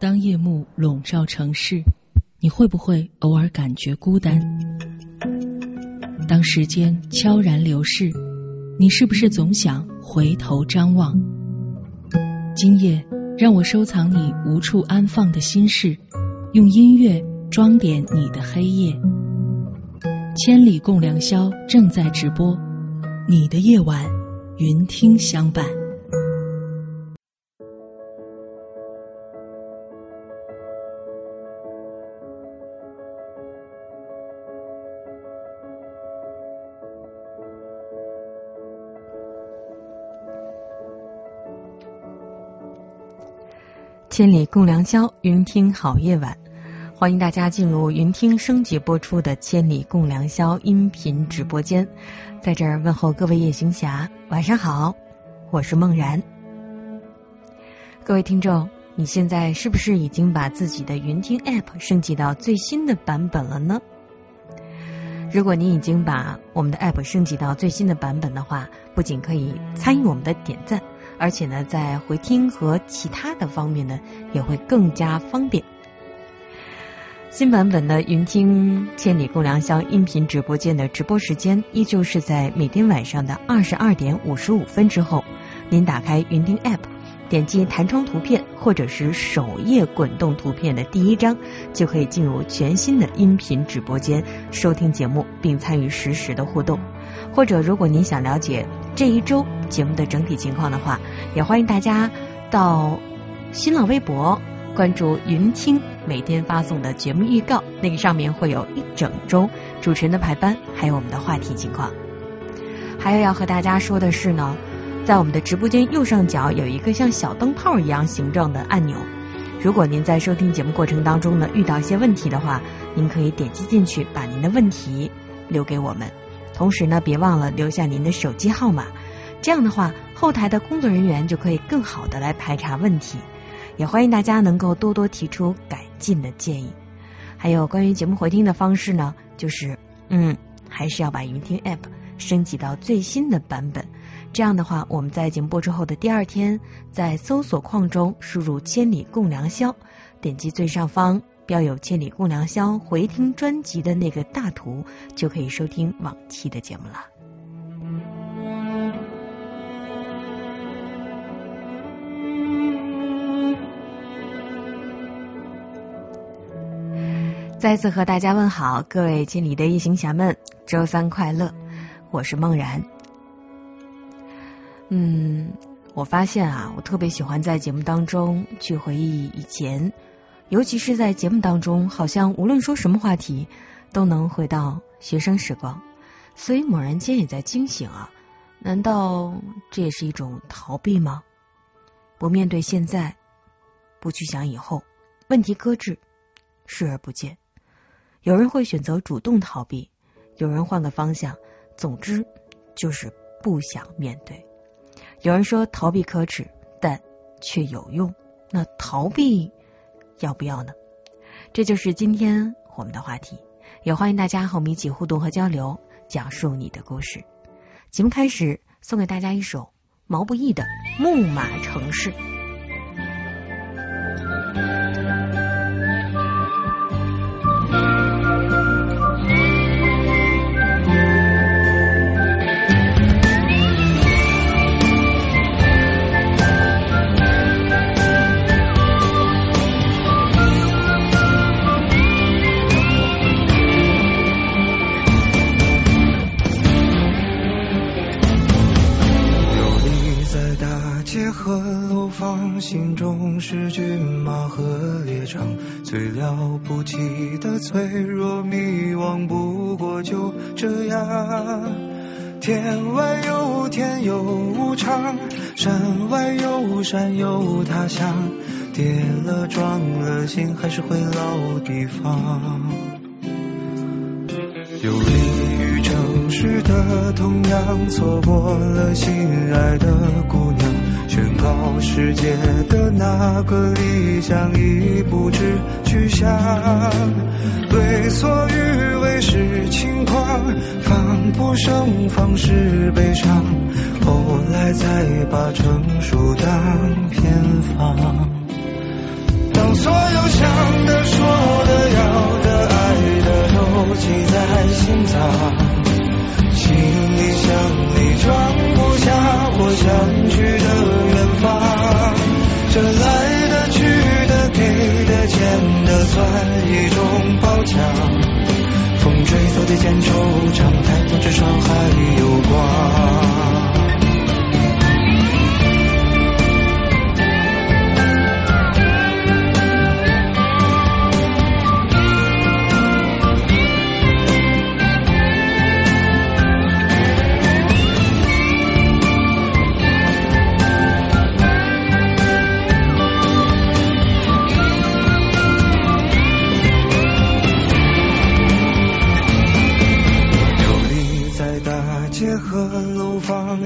当夜幕笼罩城市，你会不会偶尔感觉孤单？当时间悄然流逝，你是不是总想回头张望？今夜让我收藏你无处安放的心事，用音乐装点你的黑夜。千里共良宵正在直播，你的夜晚云听相伴。千里共良宵，云听好夜晚，欢迎大家进入云听升级播出的千里共良宵音频直播间，在这儿问候各位夜行侠，晚上好，我是梦然。各位听众，你现在是不是已经把自己的云听 APP 升级到最新的版本了呢？如果你已经把我们的 APP 升级到最新的版本的话，不仅可以参与我们的点赞，而且呢，在回听和其他的方面呢，也会更加方便。新版本的云听千里共良宵音频直播间的直播时间依旧是在每天晚上的22:55之后。您打开云听 APP， 点击弹窗图片或者是首页滚动图片的第一张，就可以进入全新的音频直播间，收听节目并参与实时的互动。或者如果您想了解这一周节目的整体情况的话，也欢迎大家到新浪微博关注云听每天发送的节目预告，那个上面会有一整周主持人的排班，还有我们的话题情况。还有要和大家说的是呢，在我们的直播间右上角有一个像小灯泡一样形状的按钮，如果您在收听节目过程当中呢遇到一些问题的话，您可以点击进去把您的问题留给我们，同时呢别忘了留下您的手机号码，这样的话后台的工作人员就可以更好的来排查问题，也欢迎大家能够多多提出改进的建议。还有关于节目回听的方式呢，就是还是要把云听 APP 升级到最新的版本，这样的话我们在节目播出后的第二天，在搜索框中输入千里共良宵，点击最上方标有千里共良宵回听专辑的那个大图，就可以收听往期的节目了。再次和大家问好，各位千里的夜行侠们，周三快乐，我是梦然。我发现啊，我特别喜欢在节目当中去回忆以前，尤其是在节目当中，好像无论说什么话题都能回到学生时光，所以猛然间也在惊醒啊，难道这也是一种逃避吗？不面对现在，不去想以后，问题搁置，视而不见。有人会选择主动逃避，有人换个方向，总之就是不想面对。有人说逃避可耻，但却有用，那逃避要不要呢？这就是今天我们的话题，也欢迎大家和我们一起互动和交流，讲述你的故事。节目开始，送给大家一首毛不易的《木马城市》。心中是骏马和猎场，最了不起的脆弱迷惘，不过就这样。天外有天有无常，山外有山有他乡，跌了撞了心还是回老地方。游离于城市的同样，错过了心爱的姑娘，宣告世界的那个理想已不知去向，为所欲为是轻狂，防不胜防是悲伤，后来才把成熟当偏方。将所有想的说的要的爱的都记在心脏，行李箱里装不下我想去的远方，这来的去的给的捡的算一种褒奖，风吹草低见惆怅，抬头至少还有光。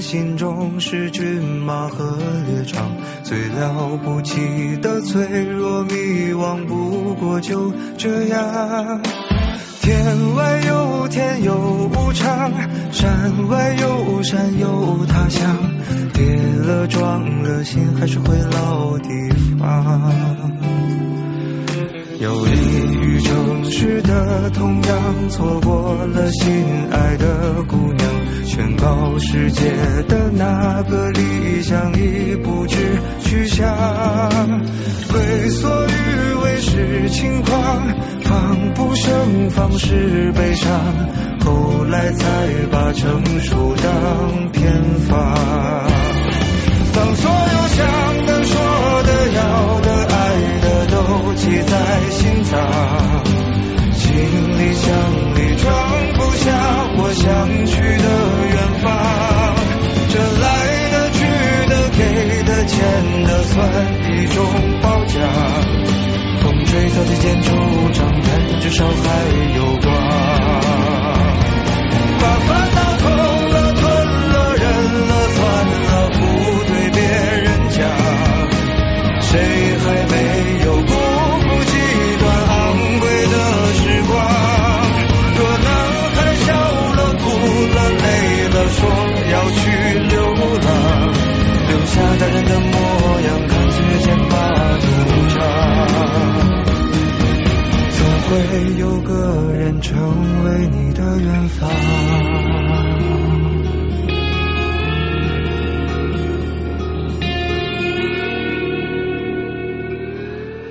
心中是骏马和猎场，最了不起的脆弱迷惘，不过就这样。天外有天有无常，山外有山有他乡，跌了撞了心还是回老地方。游离于城市的同样，错过了心爱的姑娘，宣告世界的那个理想已不知去向，归所欲为是轻狂，防不胜防是悲伤，后来才把成熟当偏方，当所有想的说的要的爱的都记在心脏，行李箱里装不下我想去的远方，这来的去的给的钱的算一种褒奖，风吹草低见惆怅，但至少还有光，把烦恼吞了吞了忍了算了，不对别人讲，谁还没有过说要去流浪，留下大人的模样，看时间把独唱，总会有个人成为你的远方。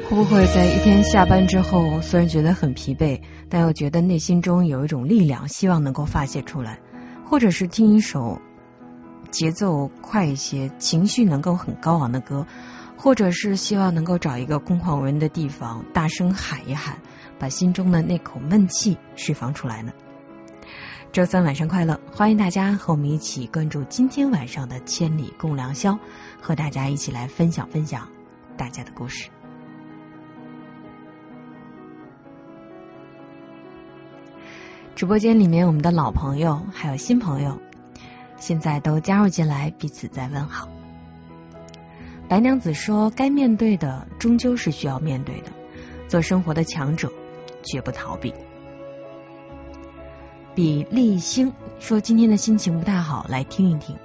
会不会在一天下班之后，虽然觉得很疲惫，但又觉得内心中有一种力量，希望能够发泄出来，或者是听一首节奏快一些情绪能够很高昂的歌，或者是希望能够找一个空旷无人的地方大声喊一喊，把心中的那口闷气释放出来呢？周三晚上快乐，欢迎大家和我们一起关注今天晚上的千里共良宵，和大家一起来分享分享大家的故事。直播间里面我们的老朋友还有新朋友现在都加入进来，彼此在问好。白娘子说，该面对的终究是需要面对的，做生活的强者绝不逃避。比利星说，今天的心情不太好，来听一听。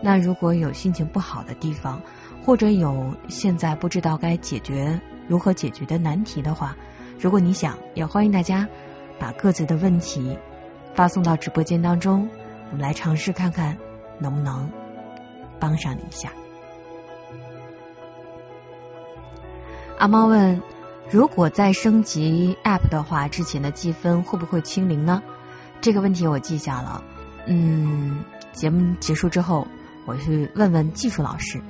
那如果有心情不好的地方，或者有现在不知道该解决如何解决的难题的话，如果你想，也欢迎大家把各自的问题发送到直播间当中，我们来尝试看看能不能帮上你一下。阿猫问，如果再升级 APP 的话，之前的积分会不会清零呢？这个问题我记下了，节目结束之后我去问问技术老师，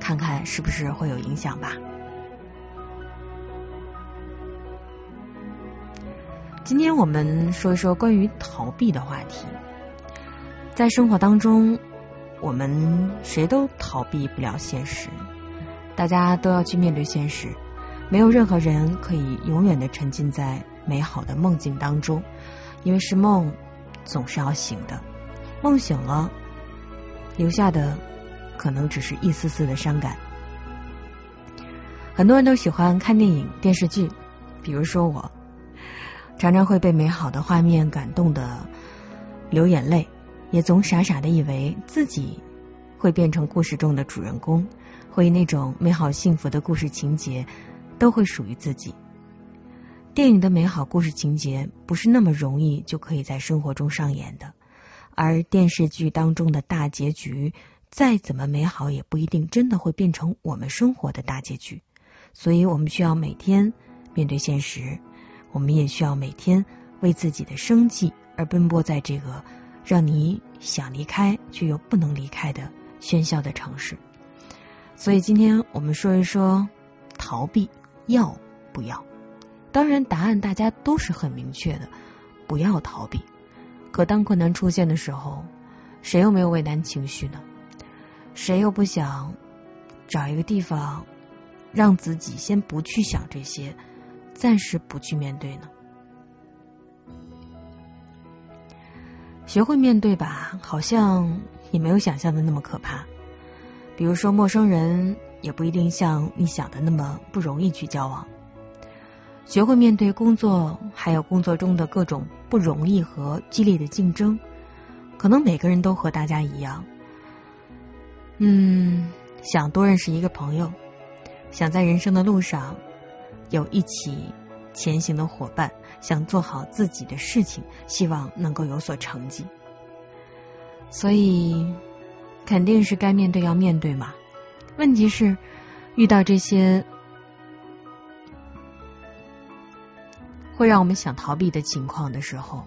看看是不是会有影响吧。今天我们说一说关于逃避的话题。在生活当中，我们谁都逃避不了现实，大家都要去面对现实，没有任何人可以永远的沉浸在美好的梦境当中，因为是梦总是要醒的，梦醒了留下的可能只是一丝丝的伤感。很多人都喜欢看电影电视剧，比如说我常常会被美好的画面感动的流眼泪，也总傻傻的以为自己会变成故事中的主人公，会以那种美好幸福的故事情节都会属于自己。电影的美好故事情节不是那么容易就可以在生活中上演的，而电视剧当中的大结局再怎么美好也不一定真的会变成我们生活的大结局。所以我们需要每天面对现实，我们也需要每天为自己的生计而奔波在这个让你想离开却又不能离开的喧嚣的城市。所以今天我们说一说逃避要不要。当然答案大家都是很明确的，不要逃避。可当困难出现的时候，谁又没有畏难情绪呢？谁又不想找一个地方让自己先不去想这些，暂时不去面对呢？学会面对吧，好像也没有想象的那么可怕。比如说陌生人也不一定像你想的那么不容易去交往。学会面对工作，还有工作中的各种不容易和激烈的竞争，可能每个人都和大家一样，想多认识一个朋友，想在人生的路上有一起前行的伙伴，想做好自己的事情，希望能够有所成绩。所以肯定是该面对要面对嘛。问题是遇到这些会让我们想逃避的情况的时候，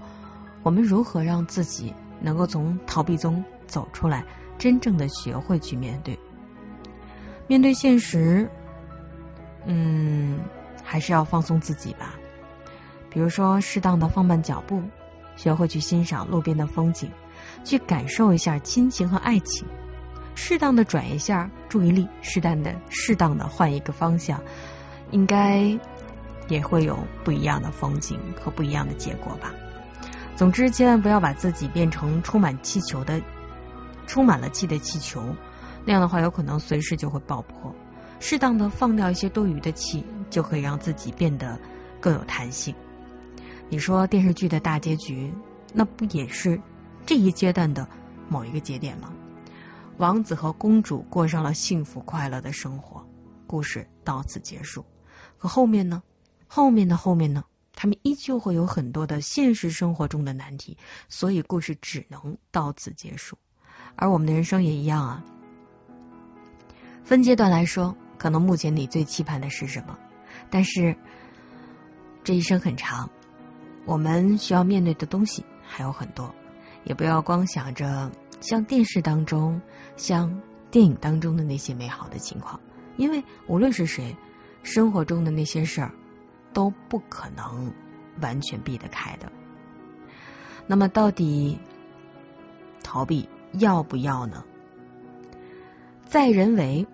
我们如何让自己能够从逃避中走出来，真正的学会去面对现实，还是要放松自己吧。比如说适当的放慢脚步，学会去欣赏路边的风景，去感受一下亲情和爱情，适当的转一下注意力，适当的换一个方向，应该也会有不一样的风景和不一样的结果吧。总之千万不要把自己变成充满了气的气球，那样的话有可能随时就会爆破。适当的放掉一些多余的气，就可以让自己变得更有弹性。你说电视剧的大结局，那不也是这一阶段的某一个节点吗？王子和公主过上了幸福快乐的生活，故事到此结束。可后面呢？后面呢？他们依旧会有很多的现实生活中的难题，所以故事只能到此结束。而我们的人生也一样啊。分阶段来说，可能目前你最期盼的是什么？但是这一生很长，我们需要面对的东西还有很多，也不要光想着像电视当中、像电影当中的那些美好的情况，因为无论是谁，生活中的那些事儿都不可能完全避得开的。那么到底逃避要不要呢？在人为，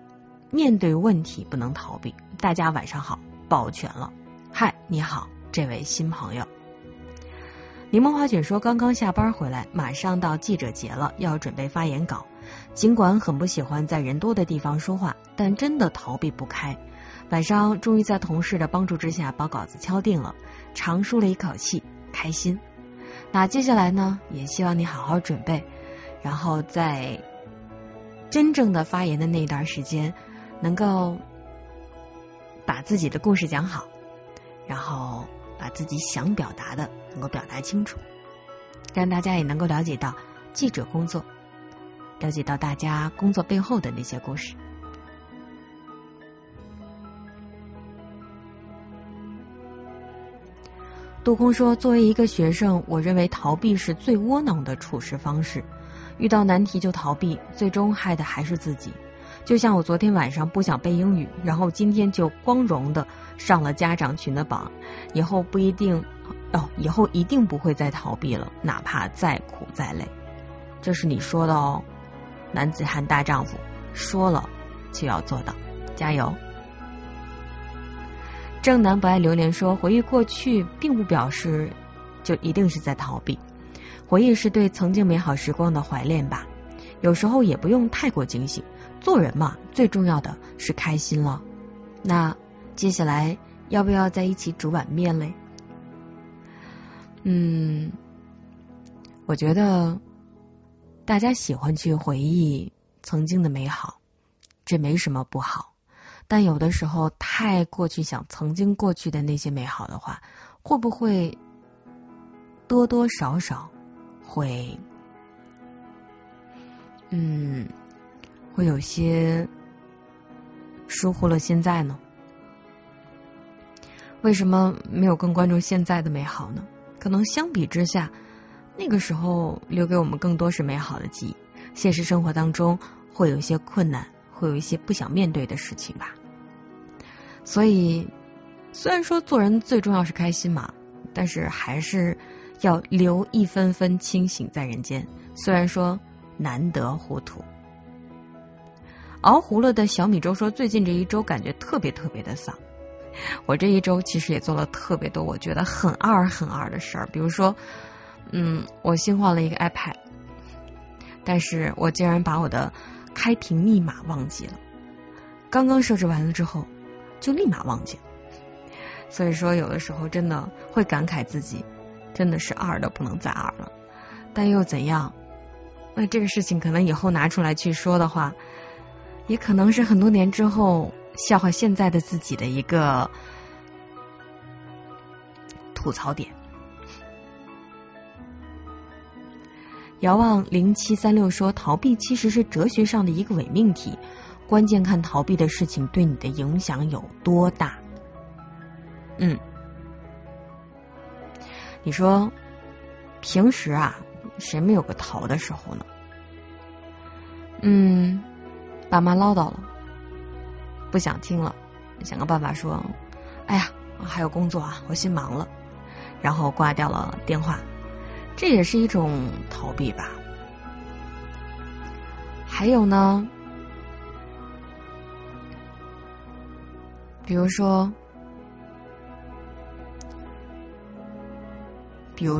面对问题不能逃避。大家晚上好，抱拳了。嗨，你好，这位新朋友。柠檬花卷说刚刚下班回来，马上到记者节了，要准备发言稿。尽管很不喜欢在人多的地方说话，但真的逃避不开。晚上终于在同事的帮助之下把稿子敲定了，长舒了一口气，开心。那接下来呢，也希望你好好准备，然后再真正的发言的那一段时间能够把自己的故事讲好，然后把自己想表达的能够表达清楚，让大家也能够了解到记者工作，了解到大家工作背后的那些故事。杜空说作为一个学生，我认为逃避是最窝囊的处事方式，遇到难题就逃避，最终害的还是自己。就像我昨天晚上不想背英语，然后今天就光荣的上了家长群的榜，以后一定不会再逃避了，哪怕再苦再累。这是你说的哦，男子汉大丈夫，说了就要做到，加油。正南不爱榴莲说回忆过去并不表示就一定是在逃避，回忆是对曾经美好时光的怀恋吧，有时候也不用太过警醒，做人嘛，最重要的是开心了。那接下来要不要在一起煮碗面嘞？我觉得大家喜欢去回忆曾经的美好，这没什么不好，但有的时候太过去想曾经过去的那些美好的话，会不会多多少少会会有些疏忽了现在呢？为什么没有更关注现在的美好呢？可能相比之下，那个时候留给我们更多是美好的记忆。现实生活当中会有一些困难，会有一些不想面对的事情吧。所以虽然说做人最重要是开心嘛，但是还是要留一分分清醒在人间，虽然说难得糊涂。熬糊了的小米粥说，最近这一周感觉特别特别的丧。我这一周其实也做了特别多我觉得很二的事儿，比如说我新换了一个 iPad， 但是我竟然把我的开屏密码忘记了，刚刚设置完了之后就立马忘记了。所以说有的时候真的会感慨自己真的是二的不能再二了，但又怎样，那这个事情可能以后拿出来去说的话，也可能是很多年之后笑话现在的自己的一个吐槽点。遥望0736说，逃避其实是哲学上的一个伪命题，关键看逃避的事情对你的影响有多大。你说平时啊，谁没有个逃的时候呢？爸妈唠叨了，不想听了，想个办法说，哎呀，还有工作啊，我先忙了，然后挂掉了电话，这也是一种逃避吧。还有呢，比如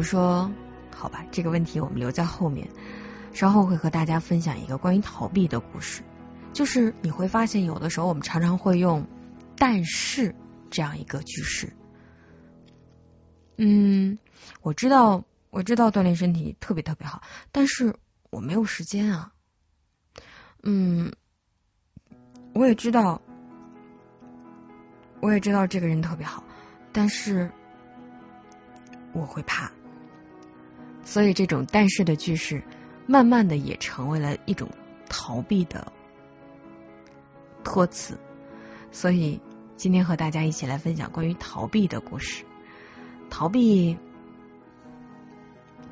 说，好吧，这个问题我们留在后面，稍后会和大家分享一个关于逃避的故事。就是你会发现有的时候我们常常会用但是这样一个句式。我知道锻炼身体特别特别好，但是我没有时间啊。我也知道这个人特别好，但是我会怕。所以这种但是的句式慢慢的也成为了一种逃避的托词。所以今天和大家一起来分享关于逃避的故事。逃避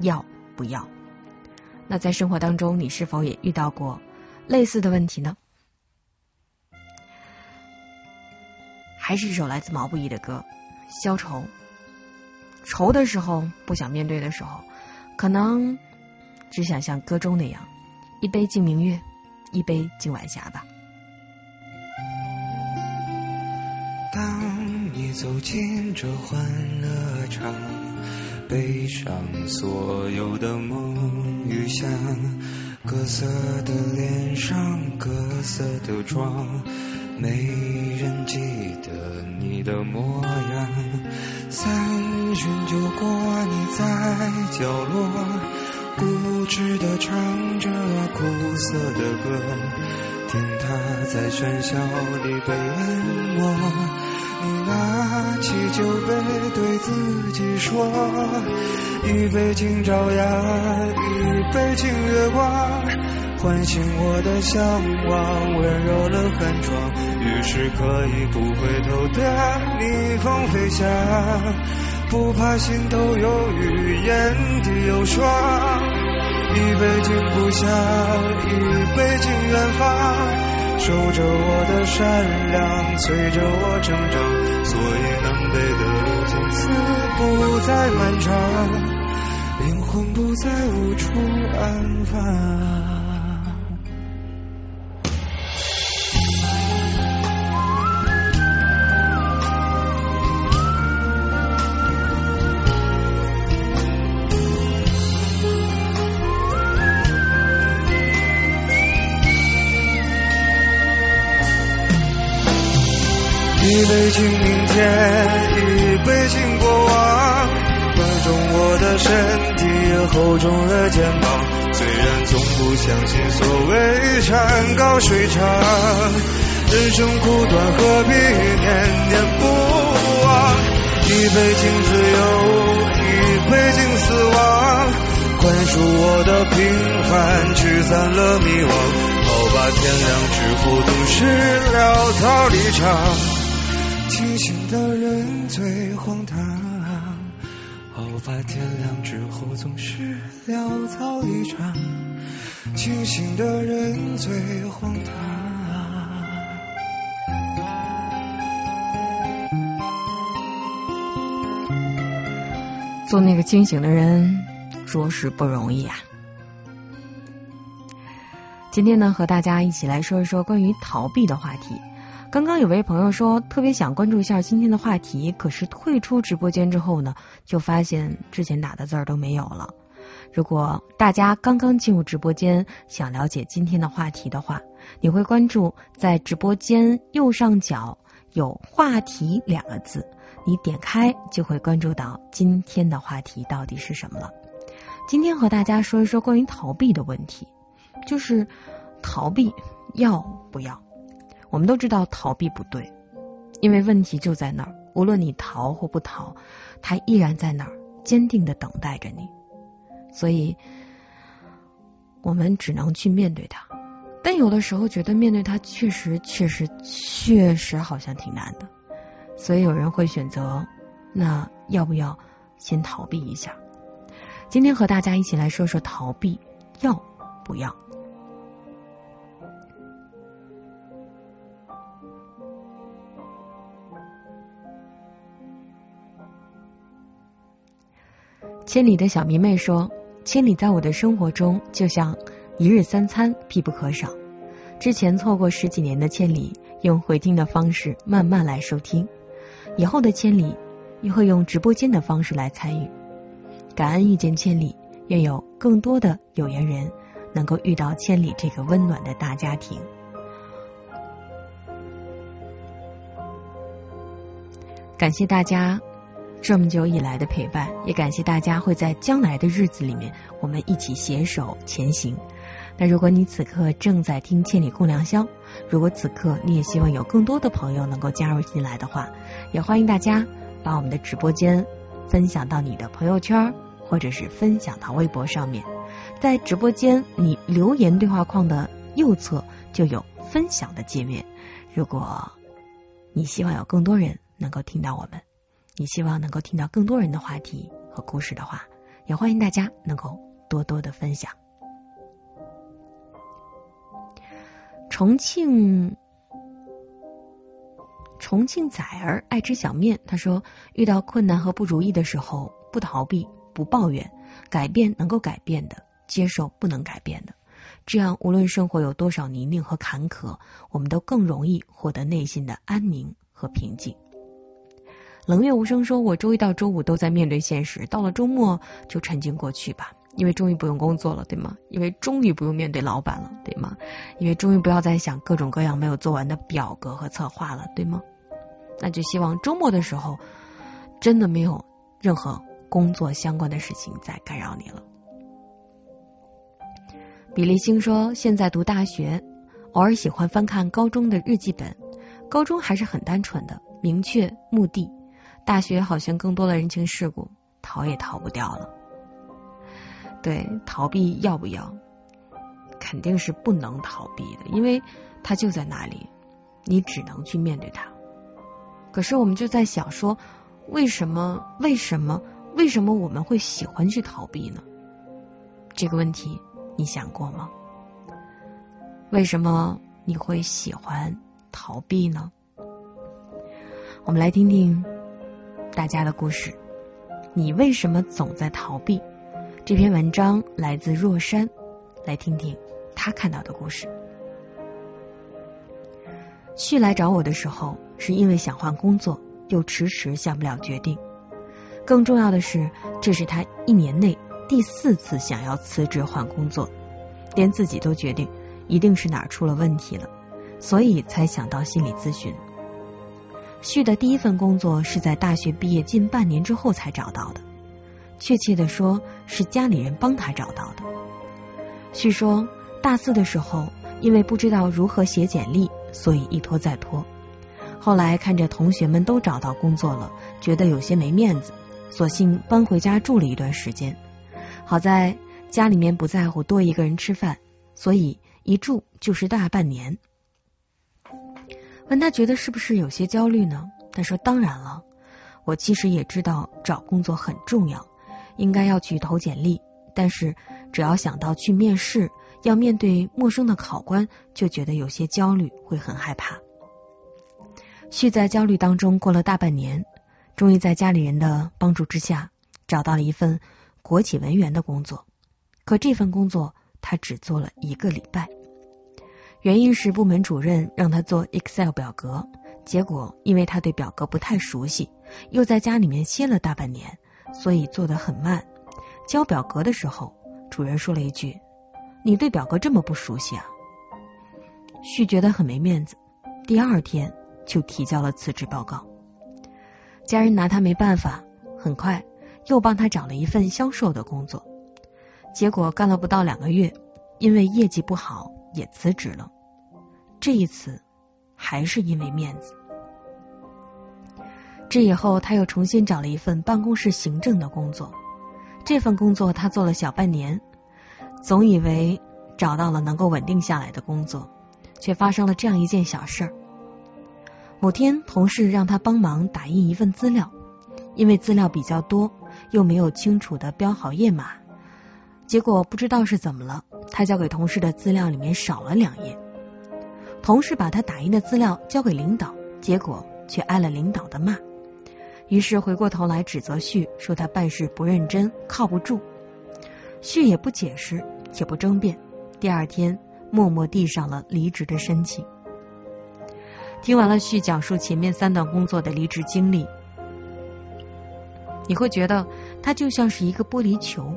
要不要？那在生活当中你是否也遇到过类似的问题呢？还是一首来自毛不易的歌，消愁。愁的时候，不想面对的时候，可能只想像歌中那样，一杯敬明月，一杯敬晚霞吧。当你走进这欢乐场，背上所有的梦与想，各色的脸上，各色的妆，没人记得你的模样。三巡酒过，你在角落固执地唱着苦涩的歌，听它在喧嚣里被淹没。你拿起酒杯对自己说，一杯敬朝阳，一杯敬月光，唤醒我的向往，温柔了寒窗，于是可以不回头的逆风飞翔，不怕心头有雨，眼底有霜。一杯敬故乡，一杯敬远方，守着我的善良，催着我成长，所以南北的路从此不再漫长，灵魂不再无处安放。一杯敬明天，一杯敬过往，放纵我的身体，厚重了肩膀，虽然从不相信所谓山高水长，人生苦短，何必念念不忘？一杯敬自由，一杯敬死亡。宽恕我的平凡，驱散了迷惘。好吧，天亮之后都是潦草离场。清醒的人最荒唐，好吧，天亮之后总是潦草离场。清醒的人最荒唐。做那个清醒的人，着实不容易啊。今天呢，和大家一起来说一说关于逃避的话题。刚刚有位朋友说特别想关注一下今天的话题，可是退出直播间之后呢，就发现之前打的字儿都没有了。如果大家刚刚进入直播间想了解今天的话题的话，你会关注在直播间右上角有话题两个字，你点开就会关注到今天的话题到底是什么了。今天和大家说一说关于逃避的问题，就是逃避要不要。我们都知道逃避不对，因为问题就在那儿，无论你逃或不逃，它依然在那儿坚定的等待着你，所以我们只能去面对它。但有的时候觉得面对它确实好像挺难的，所以有人会选择那要不要先逃避一下。今天和大家一起来说说逃避要不要。千里的小迷妹说，千里在我的生活中就像一日三餐必不可少。之前错过十几年的千里，用回听的方式慢慢来收听，以后的千里也会用直播间的方式来参与。感恩遇见千里，愿有更多的有缘人能够遇到千里这个温暖的大家庭。感谢大家这么久以来的陪伴，也感谢大家会在将来的日子里面我们一起携手前行。那如果你此刻正在听千里共良宵，如果此刻你也希望有更多的朋友能够加入进来的话，也欢迎大家把我们的直播间分享到你的朋友圈，或者是分享到微博上面。在直播间你留言对话框的右侧就有分享的界面，如果你希望有更多人能够听到我们，你希望能够听到更多人的话题和故事的话，也欢迎大家能够多多的分享。重庆崽儿爱吃小面，他说遇到困难和不如意的时候，不逃避，不抱怨，改变能够改变的，接受不能改变的，这样无论生活有多少泥泞和坎坷，我们都更容易获得内心的安宁和平静。冷月无声说，我周一到周五都在面对现实，到了周末就沉浸过去吧，因为终于不用工作了，对吗？因为终于不用面对老板了，对吗？因为终于不要再想各种各样没有做完的表格和策划了，对吗？那就希望周末的时候真的没有任何工作相关的事情再干扰你了。比利星说，现在读大学，偶尔喜欢翻看高中的日记本，高中还是很单纯的，明确目的，大学好像更多的人情世故，逃也逃不掉了。对，逃避要不要，肯定是不能逃避的，因为它就在那里，你只能去面对它。可是我们就在想说，为什么我们会喜欢去逃避呢？这个问题你想过吗？为什么你会喜欢逃避呢？我们来听听大家的故事，你为什么总在逃避？这篇文章来自若山，来听听他看到的故事。旭来找我的时候，是因为想换工作，又迟迟下不了决定。更重要的是，这是他一年内第4次想要辞职换工作，连自己都决定一定是哪出了问题了，所以才想到心理咨询。旭的第一份工作是在大学毕业近半年之后才找到的，确切的说是家里人帮他找到的。旭说，大4的时候因为不知道如何写简历，所以一拖再拖。后来看着同学们都找到工作了，觉得有些没面子，索性搬回家住了一段时间。好在家里面不在乎多一个人吃饭，所以一住就是大半年。问他觉得是不是有些焦虑呢？他说当然了，我其实也知道找工作很重要，应该要去投简历，但是只要想到去面试，要面对陌生的考官，就觉得有些焦虑，会很害怕。续在焦虑当中过了大半年，终于在家里人的帮助之下找到了一份国企文员的工作。可这份工作他只做了1个礼拜，原因是部门主任让他做 Excel 表格，结果因为他对表格不太熟悉，又在家里面歇了大半年，所以做得很慢。交表格的时候，主任说了一句：“你对表格这么不熟悉啊？”旭觉得很没面子，第2天就提交了辞职报告。家人拿他没办法，很快又帮他找了一份销售的工作，结果干了不到2个月，因为业绩不好也辞职了。这一次还是因为面子。这以后他又重新找了一份办公室行政的工作，这份工作他做了小半年，总以为找到了能够稳定下来的工作，却发生了这样一件小事儿。某天同事让他帮忙打印一份资料，因为资料比较多，又没有清楚的标好页码，结果不知道是怎么了，他交给同事的资料里面少了2页。同事把他打印的资料交给领导，结果却挨了领导的骂，于是回过头来指责旭，说他办事不认真，靠不住。旭也不解释，也不争辩，第2天默默递上了离职的申请。听完了旭讲述前面3段工作的离职经历，你会觉得他就像是一个玻璃球，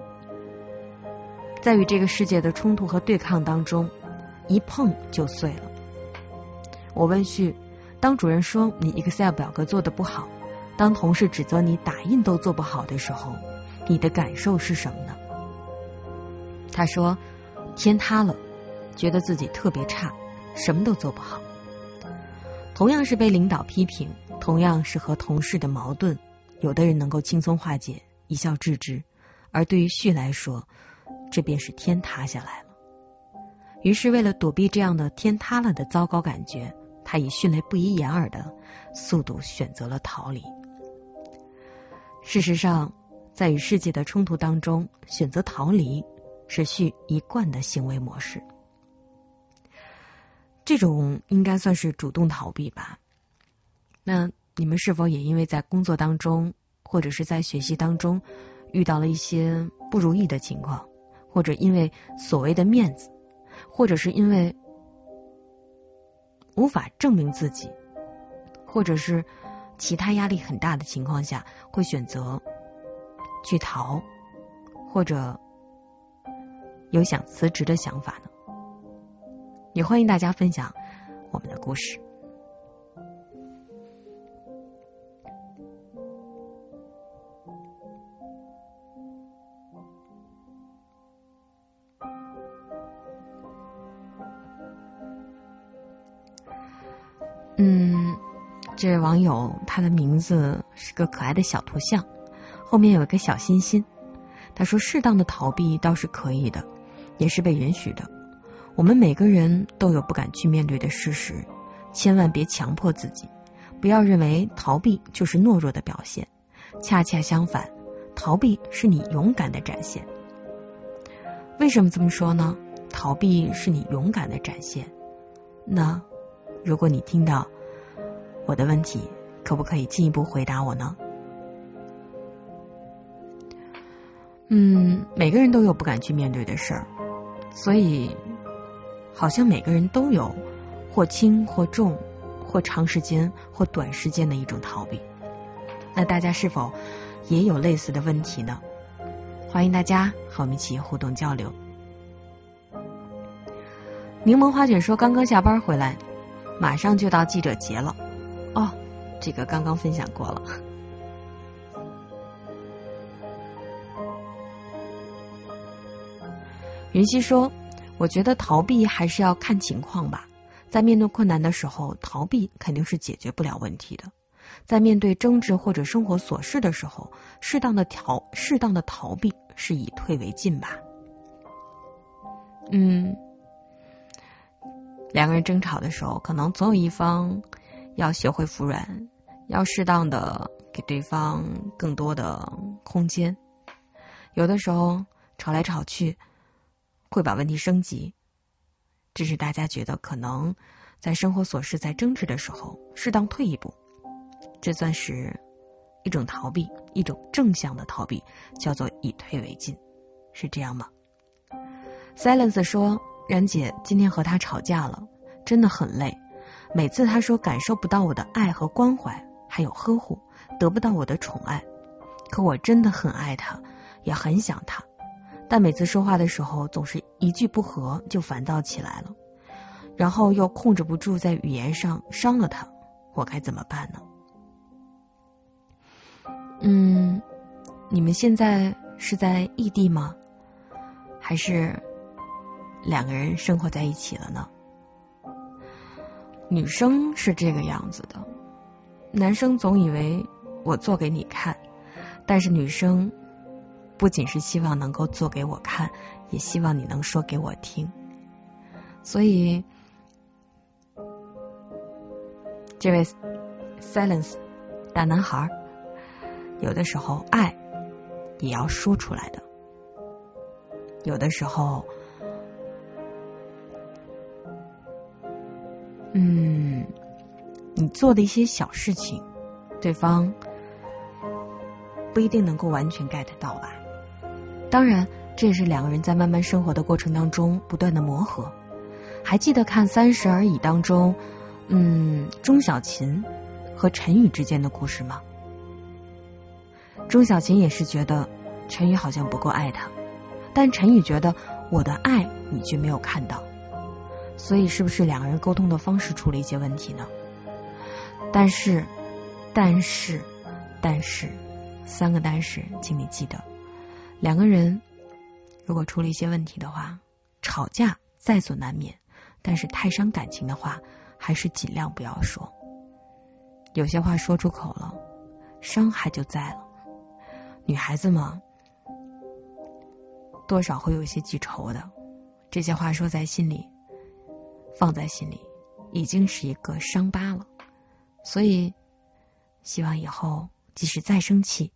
在与这个世界的冲突和对抗当中，一碰就碎了。我问旭，当主任说你 Excel 表格做得不好，当同事指责你打印都做不好的时候，你的感受是什么呢？他说天塌了，觉得自己特别差，什么都做不好。同样是被领导批评，同样是和同事的矛盾，有的人能够轻松化解，一笑置之，而对于旭来说，这便是天塌下来了。于是为了躲避这样的天塌了的糟糕感觉，他以迅雷不及掩耳的速度选择了逃离。事实上，在与世界的冲突当中，选择逃离是旭一贯的行为模式。这种应该算是主动逃避吧。那你们是否也因为在工作当中，或者是在学习当中，遇到了一些不如意的情况，或者因为所谓的面子，或者是因为无法证明自己，或者是其他压力很大的情况下，会选择去逃，或者有想辞职的想法呢？也欢迎大家分享我们的故事。这网友他的名字是个可爱的小图像，后面有一个小心心。他说适当的逃避倒是可以的，也是被允许的。我们每个人都有不敢去面对的事实，千万别强迫自己，不要认为逃避就是懦弱的表现，恰恰相反，逃避是你勇敢的展现。为什么这么说呢？逃避是你勇敢的展现。那如果你听到我的问题，可不可以进一步回答我呢？每个人都有不敢去面对的事儿，所以好像每个人都有或轻或重，或长时间或短时间的一种逃避。那大家是否也有类似的问题呢？欢迎大家和我们一起互动交流。柠檬花卷说刚刚下班回来，马上就到记者节了。哦，这个刚刚分享过了。云溪说我觉得逃避还是要看情况吧，在面对困难的时候，逃避肯定是解决不了问题的。在面对争执或者生活琐事的时候，适当的逃避是以退为进吧。两个人争吵的时候，可能总有一方要学会服软，要适当的给对方更多的空间。有的时候吵来吵去会把问题升级，这是大家觉得可能在生活琐事在争执的时候适当退一步，这算是一种逃避，一种正向的逃避，叫做以退为进，是这样吗？ Silence 说，然姐今天和他吵架了，真的很累，每次他说感受不到我的爱和关怀还有呵护，得不到我的宠爱，可我真的很爱他，也很想他，但每次说话的时候总是一句不合就烦躁起来了，然后又控制不住在语言上伤了他，我该怎么办呢？你们现在是在异地吗？还是两个人生活在一起了呢？女生是这个样子的，男生总以为我做给你看，但是女生不仅是希望能够做给我看，也希望你能说给我听。所以这位 Silence 大男孩，有的时候爱也要说出来的，有的时候你做的一些小事情对方不一定能够完全 get 到吧。当然这也是两个人在慢慢生活的过程当中不断的磨合。还记得看《30而已》当中钟小琴和陈宇之间的故事吗？钟小琴也是觉得陈宇好像不够爱她，但陈宇觉得我的爱你却没有看到，所以是不是两个人沟通的方式出了一些问题呢？但是三个但是，请你记得，两个人如果出了一些问题的话，吵架在所难免，但是太伤感情的话还是尽量不要说，有些话说出口了伤害就在了。女孩子嘛，多少会有一些记仇的，这些话说在心里，放在心里已经是一个伤疤了，所以希望以后即使再生气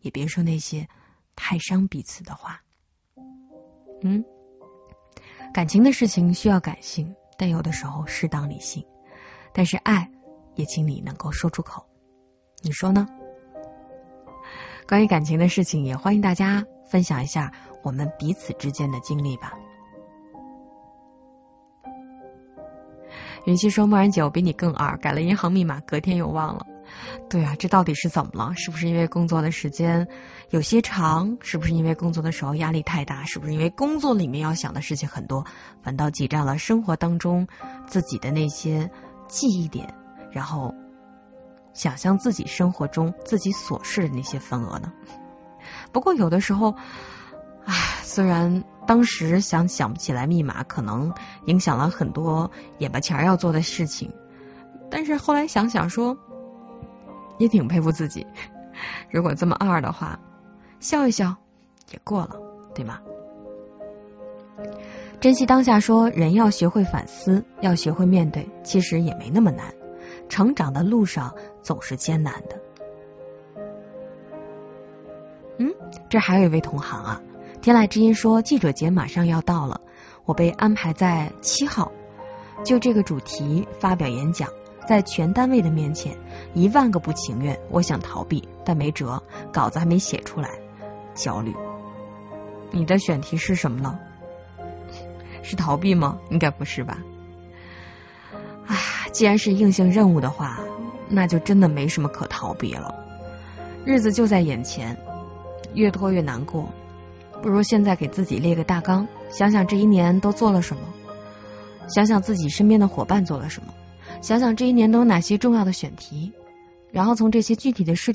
也别说那些太伤彼此的话。感情的事情需要感性，但有的时候适当理性，但是爱也请你能够说出口，你说呢？关于感情的事情也欢迎大家分享一下我们彼此之间的经历吧。云溪说，莫然姐我比你更二，改了银行密码隔天又忘了。对啊，这到底是怎么了？是不是因为工作的时间有些长？是不是因为工作的时候压力太大？是不是因为工作里面要想的事情很多，反倒挤占了生活当中自己的那些记忆点，然后想象自己生活中自己琐事的那些份额呢？不过有的时候虽然当时想不起来密码，可能影响了很多眼巴前要做的事情，但是后来想想说也挺佩服自己，如果这么二的话笑一笑也过了，对吗？珍惜当下说，人要学会反思，要学会面对，其实也没那么难，成长的路上总是艰难的。这还有一位同行啊，天籁之音说，记者节马上要到了，我被安排在7号就这个主题发表演讲，在全单位的面前10000个不情愿，我想逃避但没辙，稿子还没写出来，焦虑。你的选题是什么呢？是逃避吗？应该不是吧。既然是硬性任务的话，那就真的没什么可逃避了，日子就在眼前，越拖越难过，不如现在给自己列个大纲，想想这一年都做了什么，想想自己身边的伙伴做了什么，想想这一年都有哪些重要的选题，然后从这些具体的事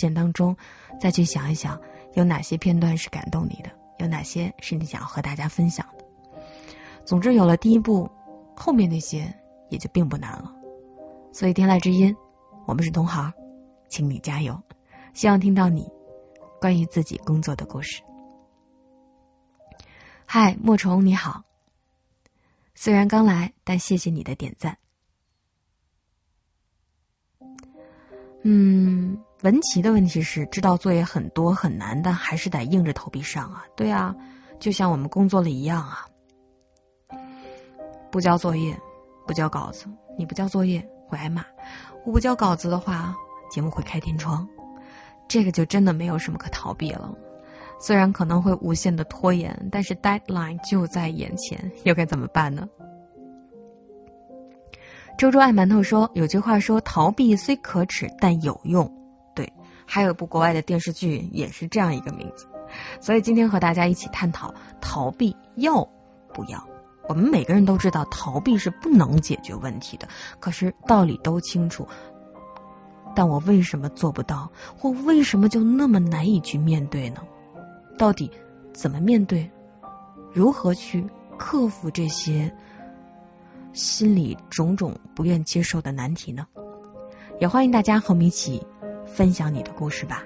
件当中再去想一想有哪些片段是感动你的，有哪些是你想要和大家分享的。总之有了第一步，后面那些也就并不难了。所以天籁之音，我们是同行，请你加油，希望听到你关于自己工作的故事。嗨，莫虫你好，虽然刚来，但谢谢你的点赞。文琪的问题是，知道作业很多很难，但还是得硬着头皮上啊。对啊，就像我们工作了一样啊。不交作业，不交稿子，你不交作业会挨骂，我不交稿子的话，节目会开天窗，这个就真的没有什么可逃避了。虽然可能会无限的拖延，但是 deadline 就在眼前，又该怎么办呢？周周爱馒头说，有句话说，逃避虽可耻但有用。对，还有一部国外的电视剧也是这样一个名字。所以今天和大家一起探讨，逃避要不要。我们每个人都知道逃避是不能解决问题的，可是道理都清楚，但我为什么做不到，或为什么就那么难以去面对呢？到底怎么面对，如何去克服这些心里种种不愿接受的难题呢？也欢迎大家和我们一起分享你的故事吧。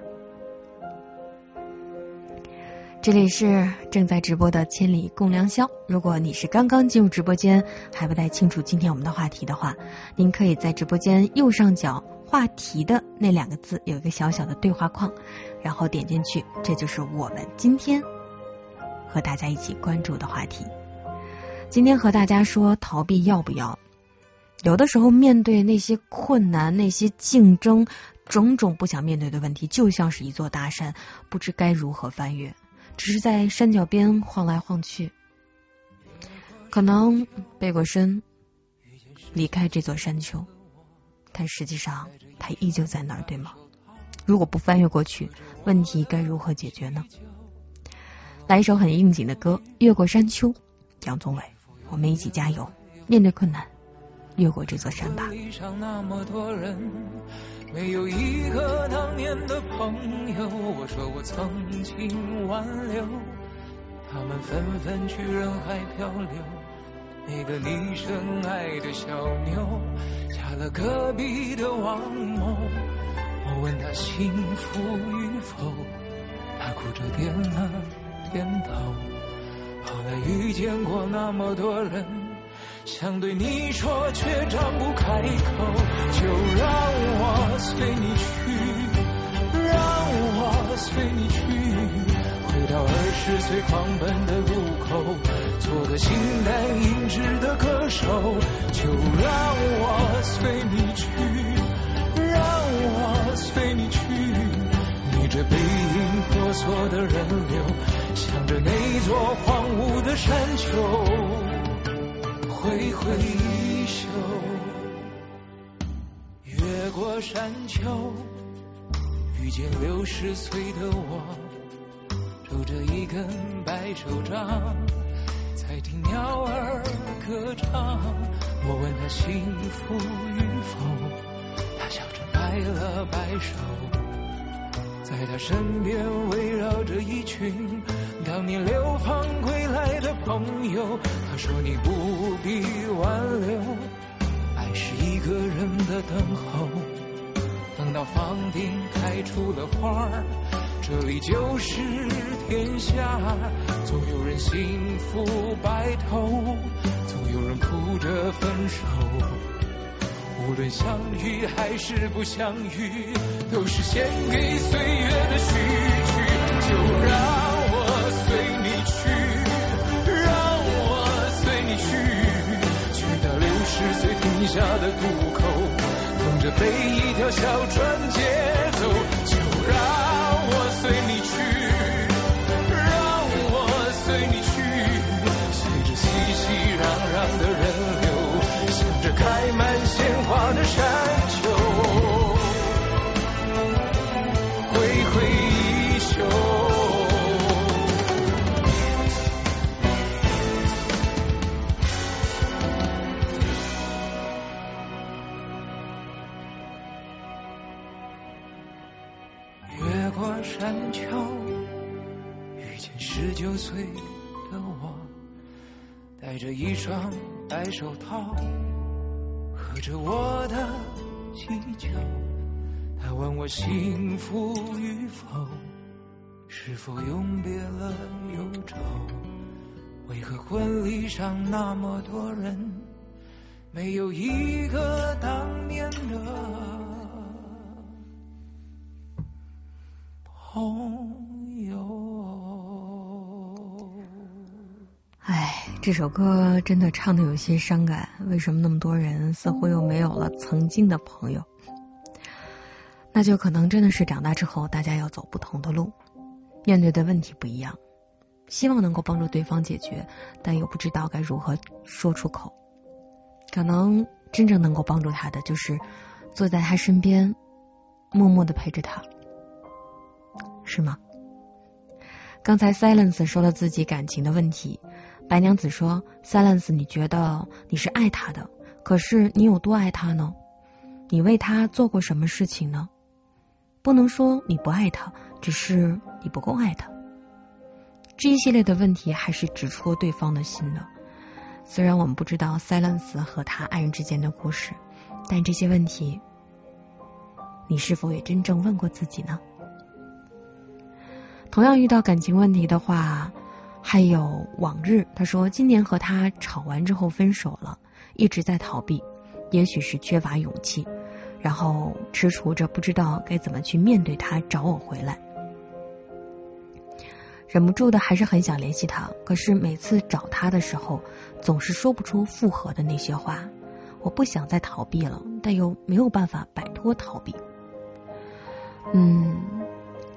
这里是正在直播的千里共良宵，如果你是刚刚进入直播间还不太清楚今天我们的话题的话，您可以在直播间右上角话题的那两个字有一个小小的对话框，然后点进去，这就是我们今天和大家一起关注的话题。今天和大家说，逃避要不要。有的时候面对那些困难，那些竞争，种种不想面对的问题，就像是一座大山，不知该如何翻越，只是在山脚边晃来晃去。可能背过身离开这座山丘，但实际上它依旧在那儿，对吗？如果不翻越过去，问题该如何解决呢？来一首很应景的歌，越过山丘，杨宗纬。我们一起加油，面对困难，越过这座山吧。那么多人，没有一个当年的朋友，我说我曾经挽留，他们纷纷去人海漂流。那个你深爱的小妞，嫁了隔壁的王某，我问她幸福与否，她哭着点了点头。后来遇见过那么多人，想对你说却张不开口，就让我随你去，让我随你去，回到20岁狂奔的路口，做个形单影只的歌手，就让我随你去，让我随你去。这背影婆娑的人流，向着那座荒芜的山丘挥挥衣袖，越过山丘，遇见60岁的我，拄着一根白手杖，在听鸟儿歌唱。我问她幸福与否，她笑着摆了摆手。在他身边围绕着一群当年流放归来的朋友，他说你不必挽留，爱是一个人的等候，等到房顶开出了花儿，这里就是天下。总有人幸福白头，总有人哭着分手，无论相遇还是不相遇，都是献给岁月的序曲。就让我随你去，让我随你去，去到60岁停下的渡口，等着被一条小船接走。就让我随你去，让我随你去，随着熙熙攘攘的人流，向着开满鲜花的山丘挥挥衣袖。越过山丘，遇见19岁的我，戴着一双白手套，喝着我的喜酒。他问我幸福与否，是否永别了忧愁？为何婚礼上那么多人，没有一个当年的朋友？哎，这首歌真的唱得有些伤感。为什么那么多人似乎又没有了曾经的朋友？那就可能真的是长大之后，大家要走不同的路，面对的问题不一样。希望能够帮助对方解决，但又不知道该如何说出口。可能真正能够帮助他的，就是坐在他身边，默默地陪着他，是吗？刚才 Silence 说了自己感情的问题，白娘子说 Silence 你觉得你是爱他的，可是你有多爱他呢？你为他做过什么事情呢？不能说你不爱他，只是你不够爱他。这一系列的问题还是直戳对方的心的。虽然我们不知道 Silence 和他爱人之间的故事，但这些问题你是否也真正问过自己呢？同样遇到感情问题的话，还有往日，他说今年和他吵完之后分手了，一直在逃避，也许是缺乏勇气，然后踟蹰着不知道该怎么去面对他找我回来。忍不住的还是很想联系他，可是每次找他的时候总是说不出复合的那些话。我不想再逃避了，但又没有办法摆脱逃避。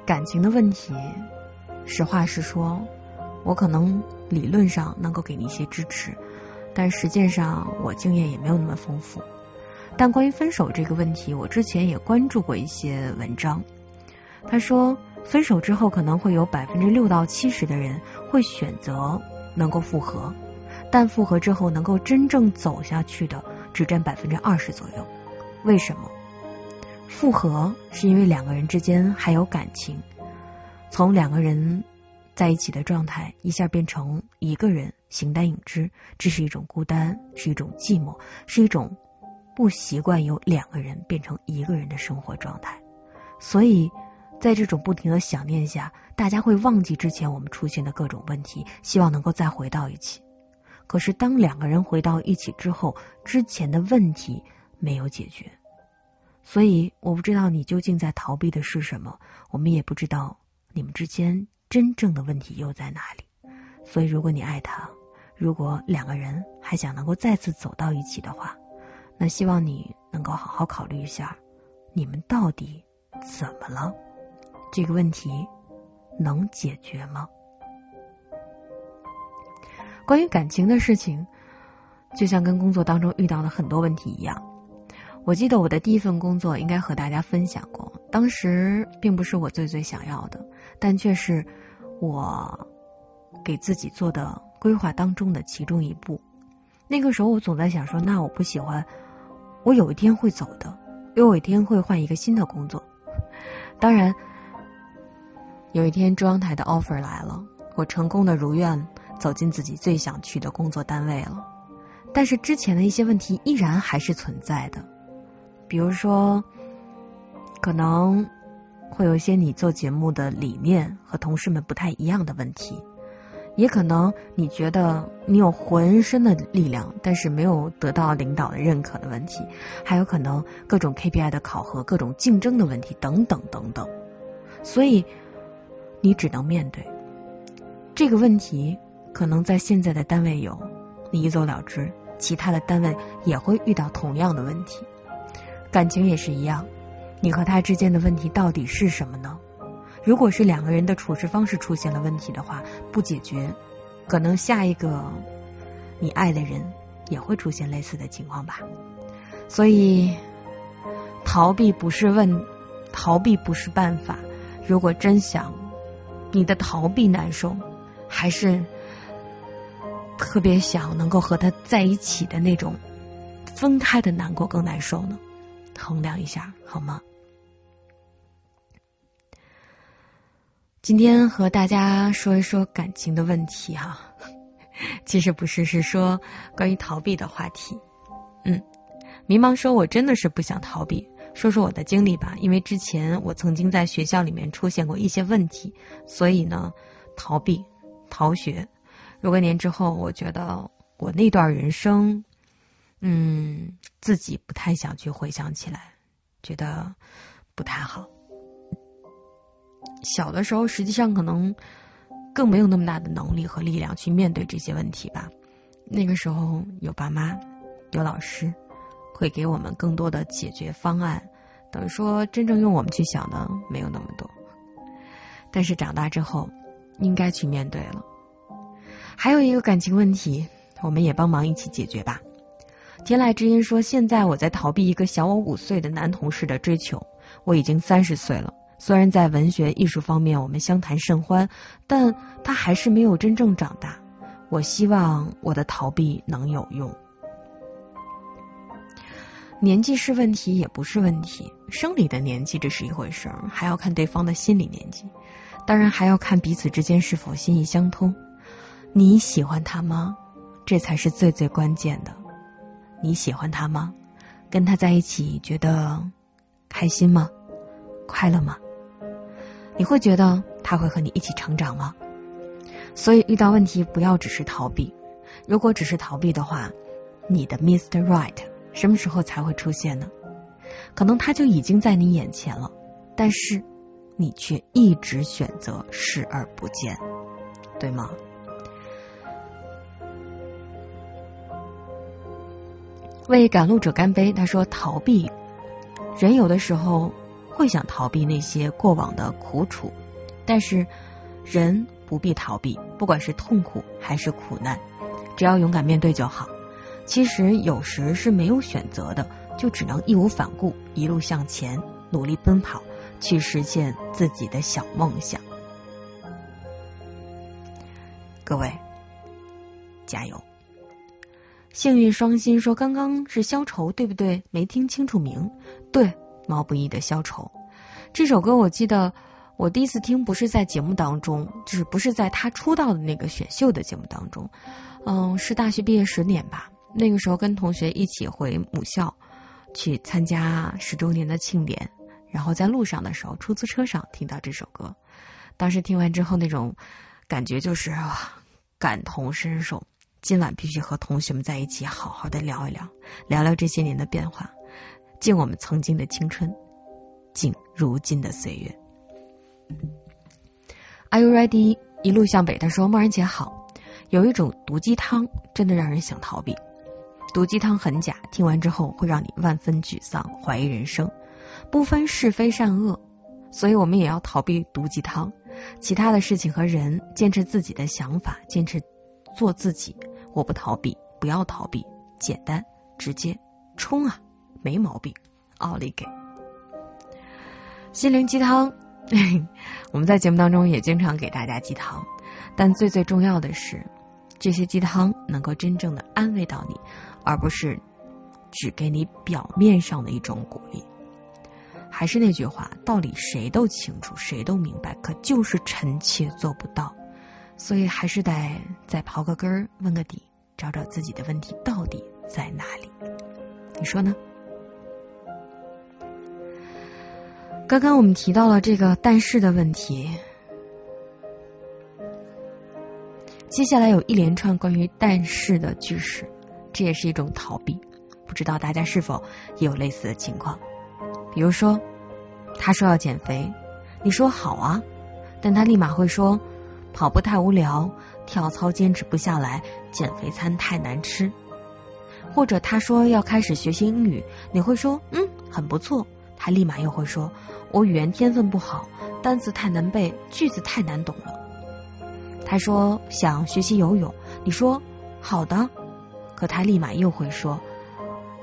感情的问题实话实说，我可能理论上能够给你一些支持，但实践上我经验也没有那么丰富。但关于分手这个问题，我之前也关注过一些文章。他说分手之后可能会有 6%到70% 的人会选择能够复合，但复合之后能够真正走下去的只占 20% 左右。为什么？复合是因为两个人之间还有感情，从两个人在一起的状态一下变成一个人形单影只，这是一种孤单，是一种寂寞，是一种不习惯由两个人变成一个人的生活状态。所以在这种不停的想念下，大家会忘记之前我们出现的各种问题，希望能够再回到一起。可是当两个人回到一起之后，之前的问题没有解决。所以我不知道你究竟在逃避的是什么，我们也不知道你们之间真正的问题又在哪里。所以如果你爱他，如果两个人还想能够再次走到一起的话，那希望你能够好好考虑一下，你们到底怎么了？这个问题能解决吗？关于感情的事情，就像跟工作当中遇到的很多问题一样。我记得我的第一份工作应该和大家分享过，当时并不是我最想要的，但却是我给自己做的规划当中的其中一步。那个时候我总在想说，那我不喜欢，我有一天会走的，又有一天会换一个新的工作。当然有一天中央台的 offer 来了，我成功的如愿走进自己最想去的工作单位了。但是之前的一些问题依然还是存在的，比如说可能会有一些你做节目的理念和同事们不太一样的问题，也可能你觉得你有浑身的力量，但是没有得到领导的认可的问题，还有可能各种 KPI 的考核，各种竞争的问题等等等等。所以你只能面对这个问题，可能在现在的单位有，你一走了之，其他的单位也会遇到同样的问题。感情也是一样，你和他之间的问题到底是什么呢？如果是两个人的处事方式出现了问题的话，不解决，可能下一个你爱的人也会出现类似的情况吧。所以逃避不是办法。如果真想你的逃避难受，还是特别想能够和他在一起的那种分开的难过更难受呢？衡量一下好吗？今天和大家说一说感情的问题哈。其实不是，是说关于逃避的话题。迷茫说，我真的是不想逃避，说说我的经历吧，因为之前我曾经在学校里面出现过一些问题，所以呢逃避逃学。若干年之后，我觉得我那段人生自己不太想去回想起来，觉得不太好。小的时候实际上可能更没有那么大的能力和力量去面对这些问题吧，那个时候有爸妈有老师会给我们更多的解决方案，等于说真正用我们去想的没有那么多，但是长大之后应该去面对了。还有一个感情问题，我们也帮忙一起解决吧。天籁之音说，现在我在逃避一个小我5岁的男同事的追求，我已经30岁了，虽然在文学艺术方面我们相谈甚欢，但他还是没有真正长大，我希望我的逃避能有用。年纪是问题也不是问题，生理的年纪这是一回事，还要看对方的心理年纪，当然还要看彼此之间是否心意相通。你喜欢他吗？这才是最最关键的。你喜欢他吗？跟他在一起觉得开心吗？快乐吗？你会觉得他会和你一起成长吗？所以遇到问题不要只是逃避，如果只是逃避的话，你的 Mr. Right什么时候才会出现呢？可能他就已经在你眼前了，但是你却一直选择视而不见，对吗？为赶路者干杯，他说，逃避，人有的时候会想逃避那些过往的苦楚，但是人不必逃避，不管是痛苦还是苦难，只要勇敢面对就好。其实有时是没有选择的，就只能义无反顾，一路向前，努力奔跑，去实现自己的小梦想。各位，加油！幸运双心说，刚刚是消愁对不对？没听清楚名，对，毛不易的消愁。这首歌我记得我第一次听不是在节目当中，就是不是在他出道的那个选秀的节目当中，是大学毕业10年吧。那个时候跟同学一起回母校去参加10周年的庆典，然后在路上的时候，出租车上听到这首歌，当时听完之后那种感觉就是感同身受，今晚必须和同学们在一起好好的聊一聊，聊聊这些年的变化，敬我们曾经的青春，敬如今的岁月。 Are you ready？ 一路向北，他说，梦然姐好，有一种毒鸡汤真的让人想逃避，毒鸡汤很假，听完之后会让你万分沮丧，怀疑人生，不分是非善恶，所以我们也要逃避毒鸡汤，其他的事情和人，坚持自己的想法，坚持做自己，我不逃避，不要逃避，简单直接，冲啊，没毛病，奥利给！心灵鸡汤我们在节目当中也经常给大家鸡汤，但最最重要的是这些鸡汤能够真正的安慰到你，而不是只给你表面上的一种鼓励。还是那句话，道理谁都清楚，谁都明白，可就是臣妾做不到，所以还是得再刨个根儿，问个底，找找自己的问题到底在哪里，你说呢？刚刚我们提到了这个但是的问题，接下来有一连串关于但是的句式，这也是一种逃避，不知道大家是否也有类似的情况。比如说他说要减肥，你说好啊，但他立马会说跑步太无聊，跳操坚持不下来，减肥餐太难吃。或者他说要开始学习英语，你会说很不错，他立马又会说我语言天分不好，单词太难背，句子太难懂了。他说想学习游泳，你说好的，可他立马又会说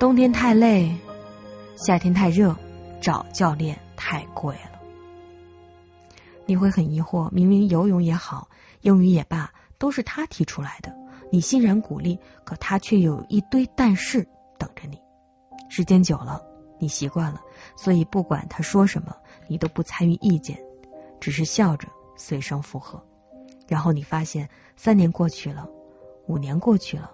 冬天太累，夏天太热，找教练太贵了。你会很疑惑，明明游泳也好，英语也罢，都是他提出来的，你欣然鼓励，可他却有一堆但是等着你。时间久了，你习惯了，所以不管他说什么，你都不参与意见，只是笑着随声附和。然后你发现3年过去了， 5年过去了，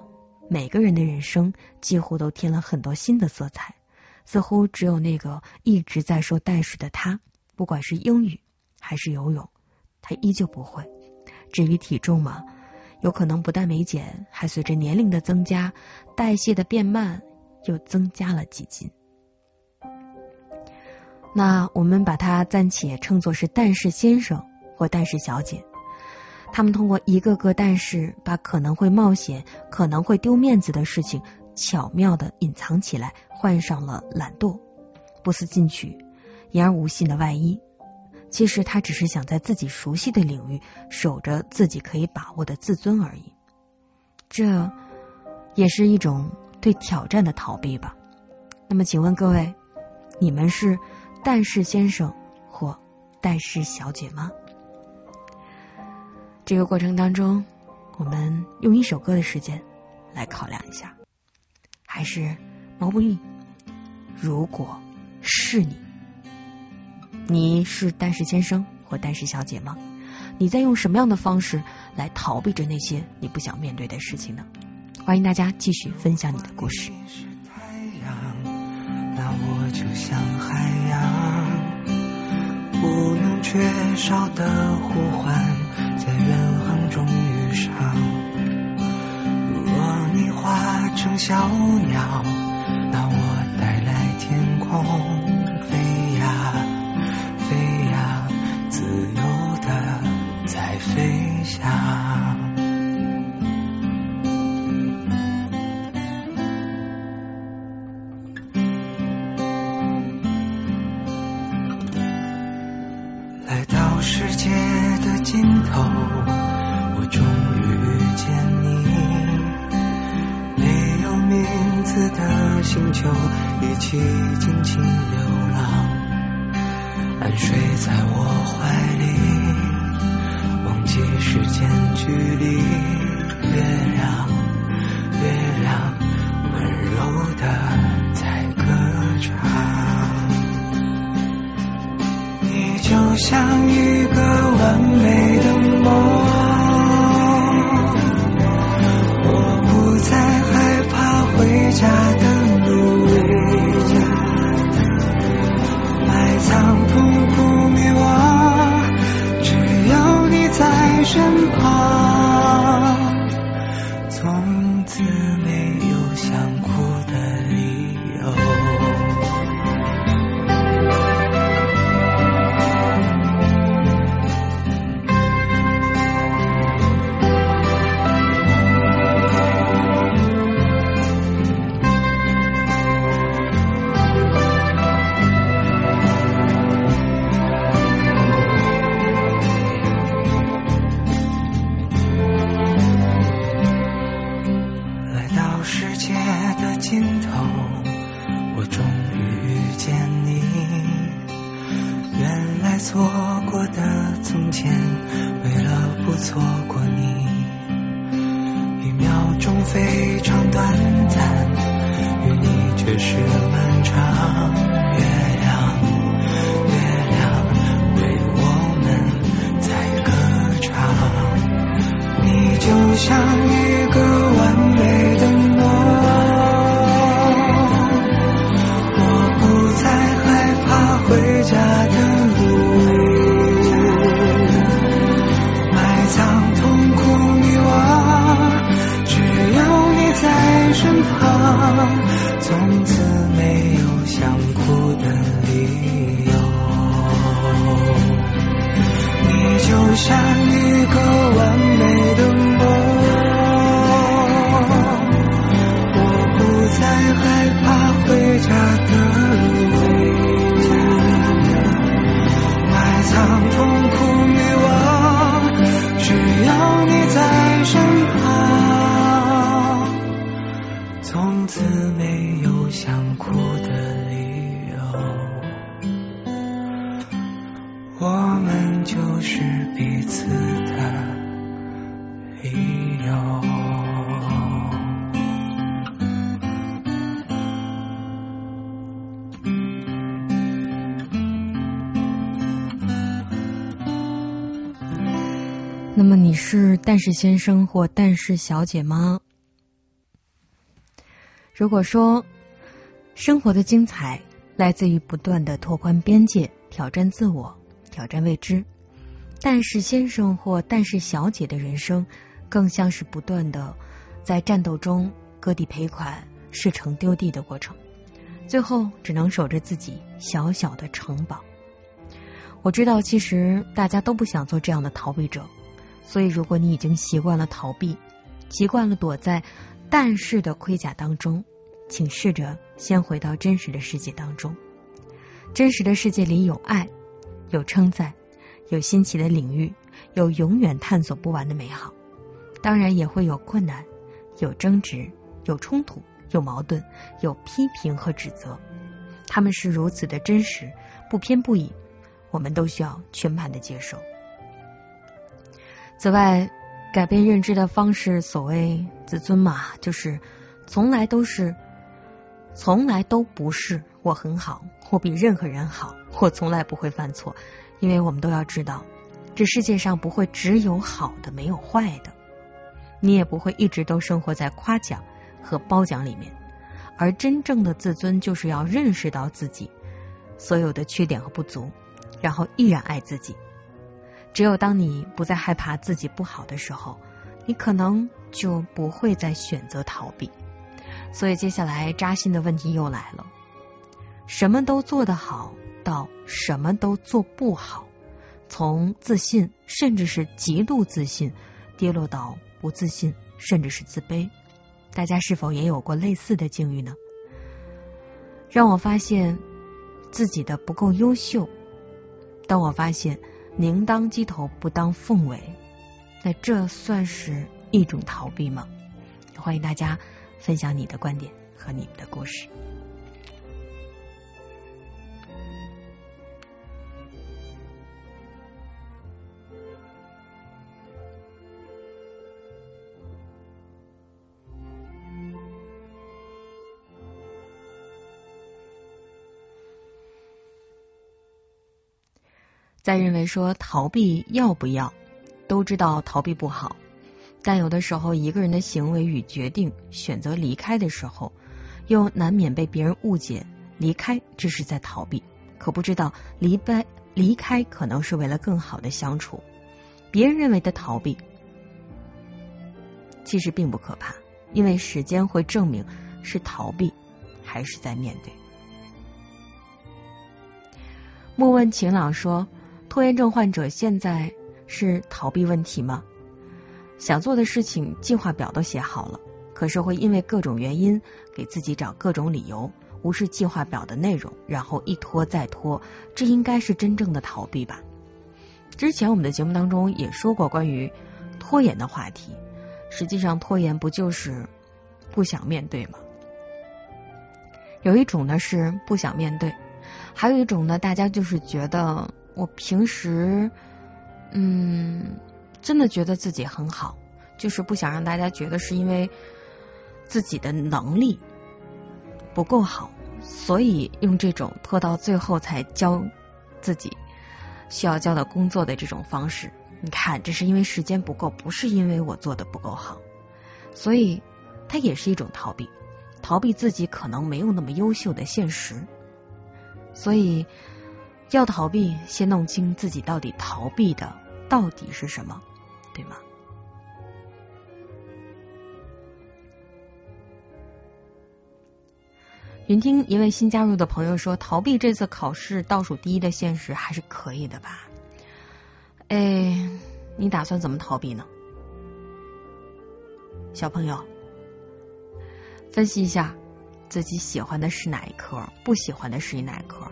每个人的人生几乎都添了很多新的色彩，似乎只有那个一直在说代数的他，不管是英语还是游泳，他依旧不会。至于体重嘛，有可能不但没减，还随着年龄的增加，代谢的变慢，又增加了几斤。那我们把他暂且称作是但是先生或但是小姐，他们通过一个个但是，把可能会冒险、可能会丢面子的事情巧妙的隐藏起来，换上了懒惰、不思进取、言而无信的外衣。其实他只是想在自己熟悉的领域守着自己可以把握的自尊而已，这也是一种对挑战的逃避吧。那么请问各位，你们是但是先生或但是小姐吗？这个过程当中，我们用一首歌的时间来考量一下，还是毛不易，如果是你，你是但是先生或但是小姐吗？你在用什么样的方式来逃避着那些你不想面对的事情呢？欢迎大家继续分享你的故事。你是太阳，那我就像海洋，不能缺少的呼唤，在远航中遇上。若你化成小鸟，那我带来天空飞呀飞呀，自由的在飞翔。来到世界的尽头，我终于遇见你。没有名字的星球，一起尽情流浪。安睡在我怀里，忘记时间距离。月亮，月亮，温柔的在歌唱。你就像一个完美的梦，我不再害怕回家的路。埋藏不迷惘，只有你在身旁，从此没有想哭的理由。那么你是但是先生或但是小姐吗？如果说生活的精彩来自于不断的拓宽边界，挑战自我，挑战未知，但是先生或但是小姐的人生更像是不断的在战斗中割地赔款，事成丢地的过程，最后只能守着自己小小的城堡。我知道其实大家都不想做这样的逃避者，所以如果你已经习惯了逃避，习惯了躲在但是的盔甲当中，请试着先回到真实的世界当中。真实的世界里有爱，有称赞，有新奇的领域，有永远探索不完的美好，当然也会有困难，有争执，有冲突，有矛盾，有批评和指责，他们是如此的真实，不偏不倚，我们都需要全盘的接受。此外，改变认知的方式，所谓自尊嘛，就是从来都不是我很好，我比任何人好，我从来不会犯错，因为我们都要知道，这世界上不会只有好的没有坏的，你也不会一直都生活在夸奖和褒奖里面。而真正的自尊就是要认识到自己所有的缺点和不足，然后依然爱自己。只有当你不再害怕自己不好的时候，你可能就不会再选择逃避。所以接下来扎心的问题又来了，什么都做得好到什么都做不好，从自信甚至是极度自信跌落到不自信甚至是自卑，大家是否也有过类似的境遇呢？让我发现自己的不够优秀，当我发现宁当鸡头不当凤尾，那这算是一种逃避吗？欢迎大家分享你的观点和你们的故事。在认为说逃避要不要，都知道逃避不好，但有的时候一个人的行为与决定选择离开的时候，又难免被别人误解离开只是在逃避，可不知道离开可能是为了更好的相处。别人认为的逃避其实并不可怕，因为时间会证明是逃避还是在面对。莫问晴朗说，拖延症患者现在是逃避问题吗？想做的事情计划表都写好了，可是会因为各种原因给自己找各种理由，无视计划表的内容，然后一拖再拖，这应该是真正的逃避吧。之前我们的节目当中也说过关于拖延的话题，实际上拖延不就是不想面对吗？有一种呢是不想面对，还有一种呢，大家就是觉得我平时真的觉得自己很好，就是不想让大家觉得是因为自己的能力不够好，所以用这种拖到最后才交自己需要交的工作的这种方式。你看，这是因为时间不够，不是因为我做的不够好，所以它也是一种逃避，逃避自己可能没有那么优秀的现实。所以要逃避，先弄清自己到底逃避的到底是什么，对吗？云听一位新加入的朋友说，逃避这次考试倒数第一的现实还是可以的吧？哎，你打算怎么逃避呢？小朋友，分析一下自己喜欢的是哪一科，不喜欢的是哪一科，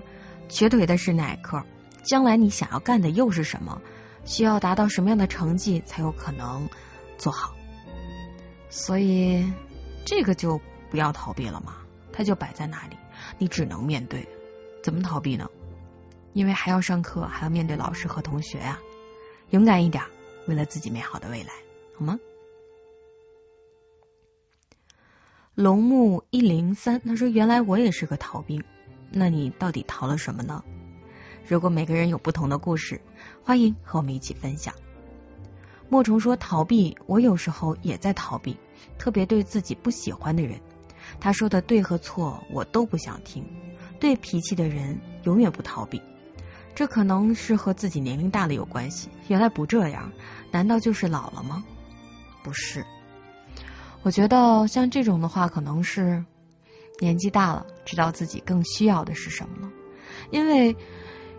瘸腿的是哪一科，将来你想要干的又是什么，需要达到什么样的成绩才有可能做好。所以这个就不要逃避了嘛，它就摆在那里，你只能面对。怎么逃避呢？因为还要上课，还要面对老师和同学啊。勇敢一点，为了自己美好的未来，好吗？龙木103他说，原来我也是个逃兵，那你到底逃了什么呢？如果每个人有不同的故事，欢迎和我们一起分享。莫虫说逃避，我有时候也在逃避，特别对自己不喜欢的人。他说的对和错我都不想听，对脾气的人永远不逃避。这可能是和自己年龄大了有关系，原来不这样，难道就是老了吗？不是，我觉得像这种的话可能是年纪大了，知道自己更需要的是什么了。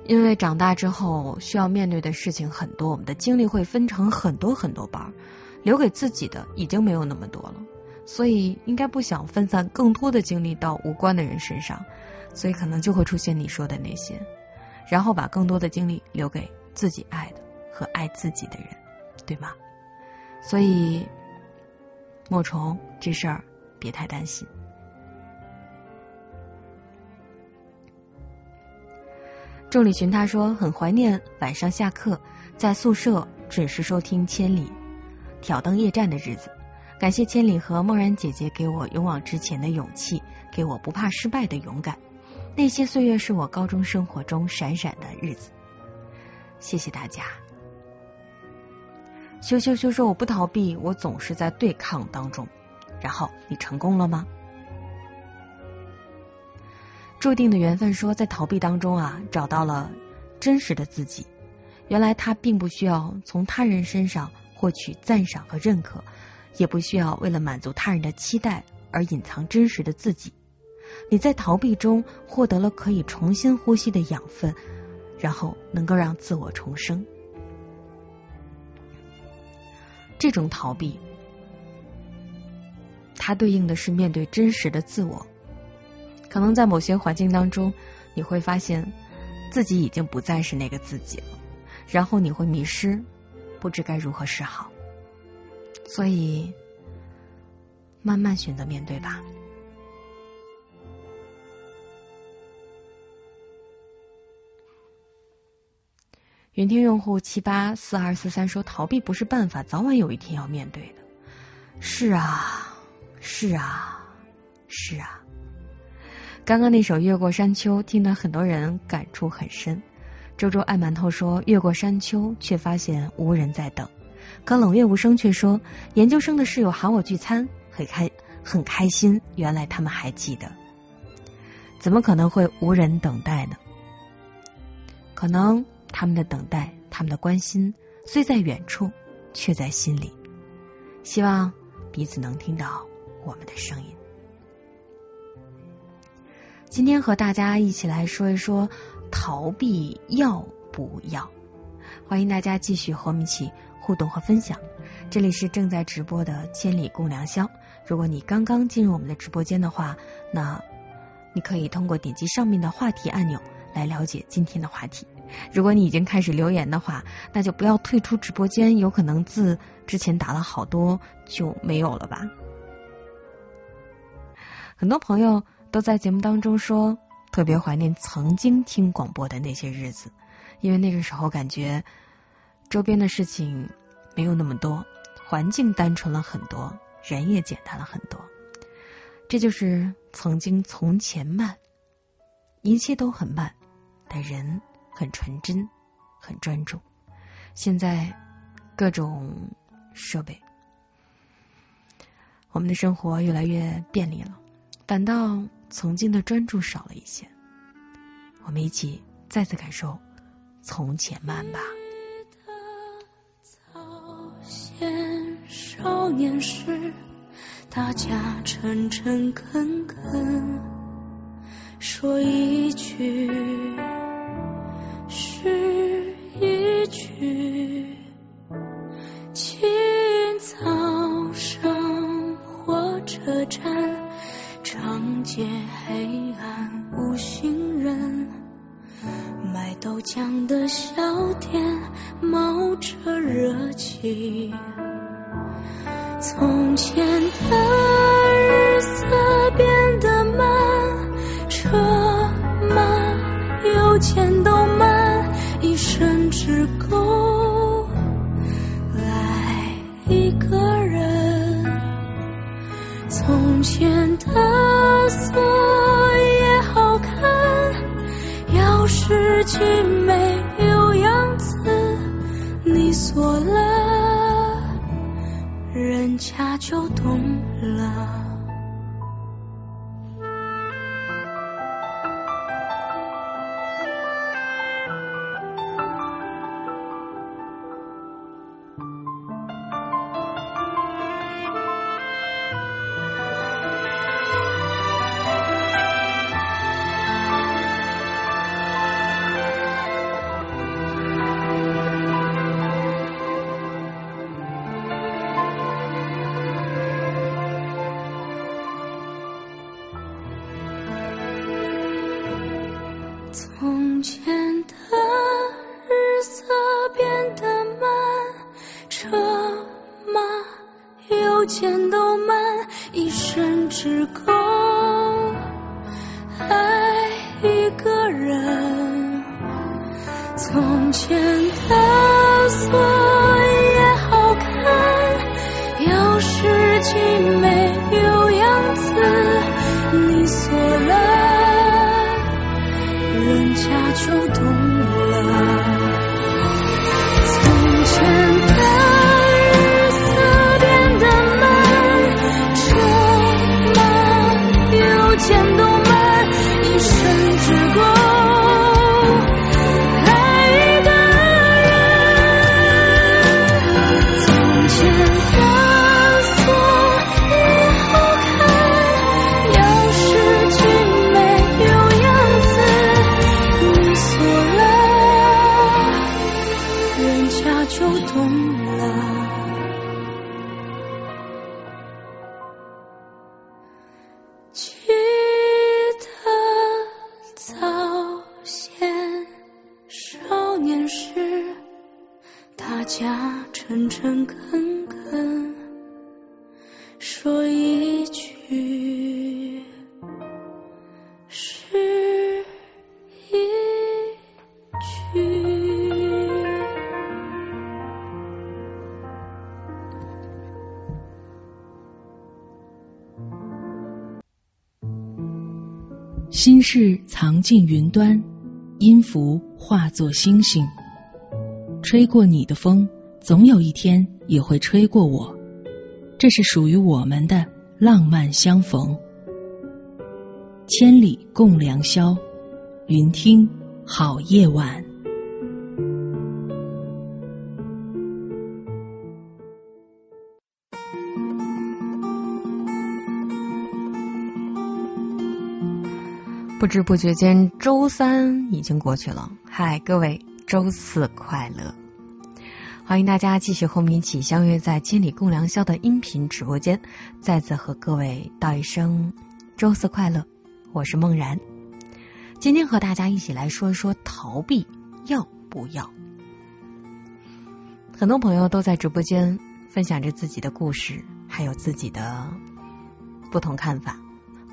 因为长大之后需要面对的事情很多，我们的精力会分成很多很多班，留给自己的已经没有那么多了，所以应该不想分散更多的精力到无关的人身上，所以可能就会出现你说的那些，然后把更多的精力留给自己爱的和爱自己的人，对吗？所以莫虫这事儿别太担心。众里寻他说很怀念晚上下课在宿舍准时收听千里挑灯夜战的日子，感谢千里和梦然姐姐给我勇往直前的勇气，给我不怕失败的勇敢，那些岁月是我高中生活中闪闪的日子，谢谢大家。羞羞羞说我不逃避，我总是在对抗当中，然后你成功了吗？注定的缘分说在逃避当中啊，找到了真实的自己，原来他并不需要从他人身上获取赞赏和认可，也不需要为了满足他人的期待而隐藏真实的自己。你在逃避中获得了可以重新呼吸的养分，然后能够让自我重生。这种逃避它对应的是面对真实的自我，可能在某些环境当中你会发现自己已经不再是那个自己了，然后你会迷失，不知该如何是好，所以慢慢选择面对吧。云听用户784243说逃避不是办法，早晚有一天要面对的。是啊是啊是啊，刚刚那首越过山丘听了很多人感触很深。周周爱馒头说越过山丘却发现无人在等，可冷月无声却说研究生的室友喊我聚餐，很开心，原来他们还记得。怎么可能会无人等待呢？可能他们的等待，他们的关心虽在远处却在心里，希望彼此能听到我们的声音。今天和大家一起来说一说逃避要不要，欢迎大家继续和我们一起互动和分享。这里是正在直播的千里共良宵，如果你刚刚进入我们的直播间的话，那你可以通过点击上面的话题按钮来了解今天的话题。如果你已经开始留言的话，那就不要退出直播间，有可能字之前打了好多就没有了吧。很多朋友都在节目当中说特别怀念曾经听广播的那些日子，因为那个时候感觉周边的事情没有那么多，环境单纯了很多，人也简单了很多，这就是曾经从前慢，一切都很慢，但人很纯真很专注。现在各种设备，我们的生活越来越便利了，反倒曾经的专注少了一些，我们一起再次感受从前慢吧。早先少年时，大家诚诚恳恳说一句是一句，清早上火车站，长街黑暗无行人，卖豆浆的小店冒着热气。从前的日色变得慢，车慢，有钱都慢，一生只够爱一个人。从前的锁也好看，钥匙精美有样子，你锁了前的日色变得慢，车马邮件都慢，一生只够爱一个人。从前的锁也好看，钥匙精美有样子，你锁了人家就懂了。从前的日色变得慢，车马邮件都慢，一生只够爱一个人。从前的锁也好看，钥匙精美就懂了。记得早先少年时，大家诚诚恳恳说一句是一句。心事藏进云端，音符化作星星。吹过你的风，总有一天也会吹过我。这是属于我们的浪漫相逢。千里共良宵，云听好夜晚。不知不觉间周三已经过去了，嗨，各位周四快乐，欢迎大家继续和我们一起相约在千里共良宵的音频直播间，再次和各位道一声周四快乐，我是梦然。今天和大家一起来说一说逃避要不要。很多朋友都在直播间分享着自己的故事，还有自己的不同看法。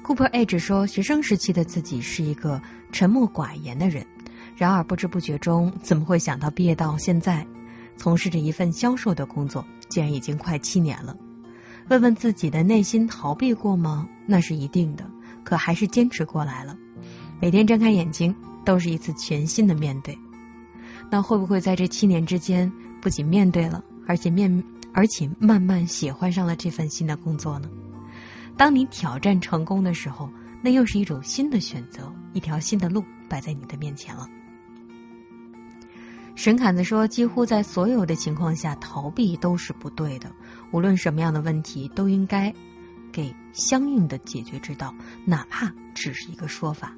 Cooper Edge 说，学生时期的自己是一个沉默寡言的人，然而不知不觉中怎么会想到毕业到现在从事着一份销售的工作，竟然已经快7年了。问问自己的内心逃避过吗？那是一定的，可还是坚持过来了。每天睁开眼睛都是一次全新的面对。那会不会在这7年之间不仅面对了，而且慢慢喜欢上了这份新的工作呢？当你挑战成功的时候，那又是一种新的选择，一条新的路摆在你的面前了。沈侃子说，几乎在所有的情况下逃避都是不对的，无论什么样的问题都应该给相应的解决之道，哪怕只是一个说法。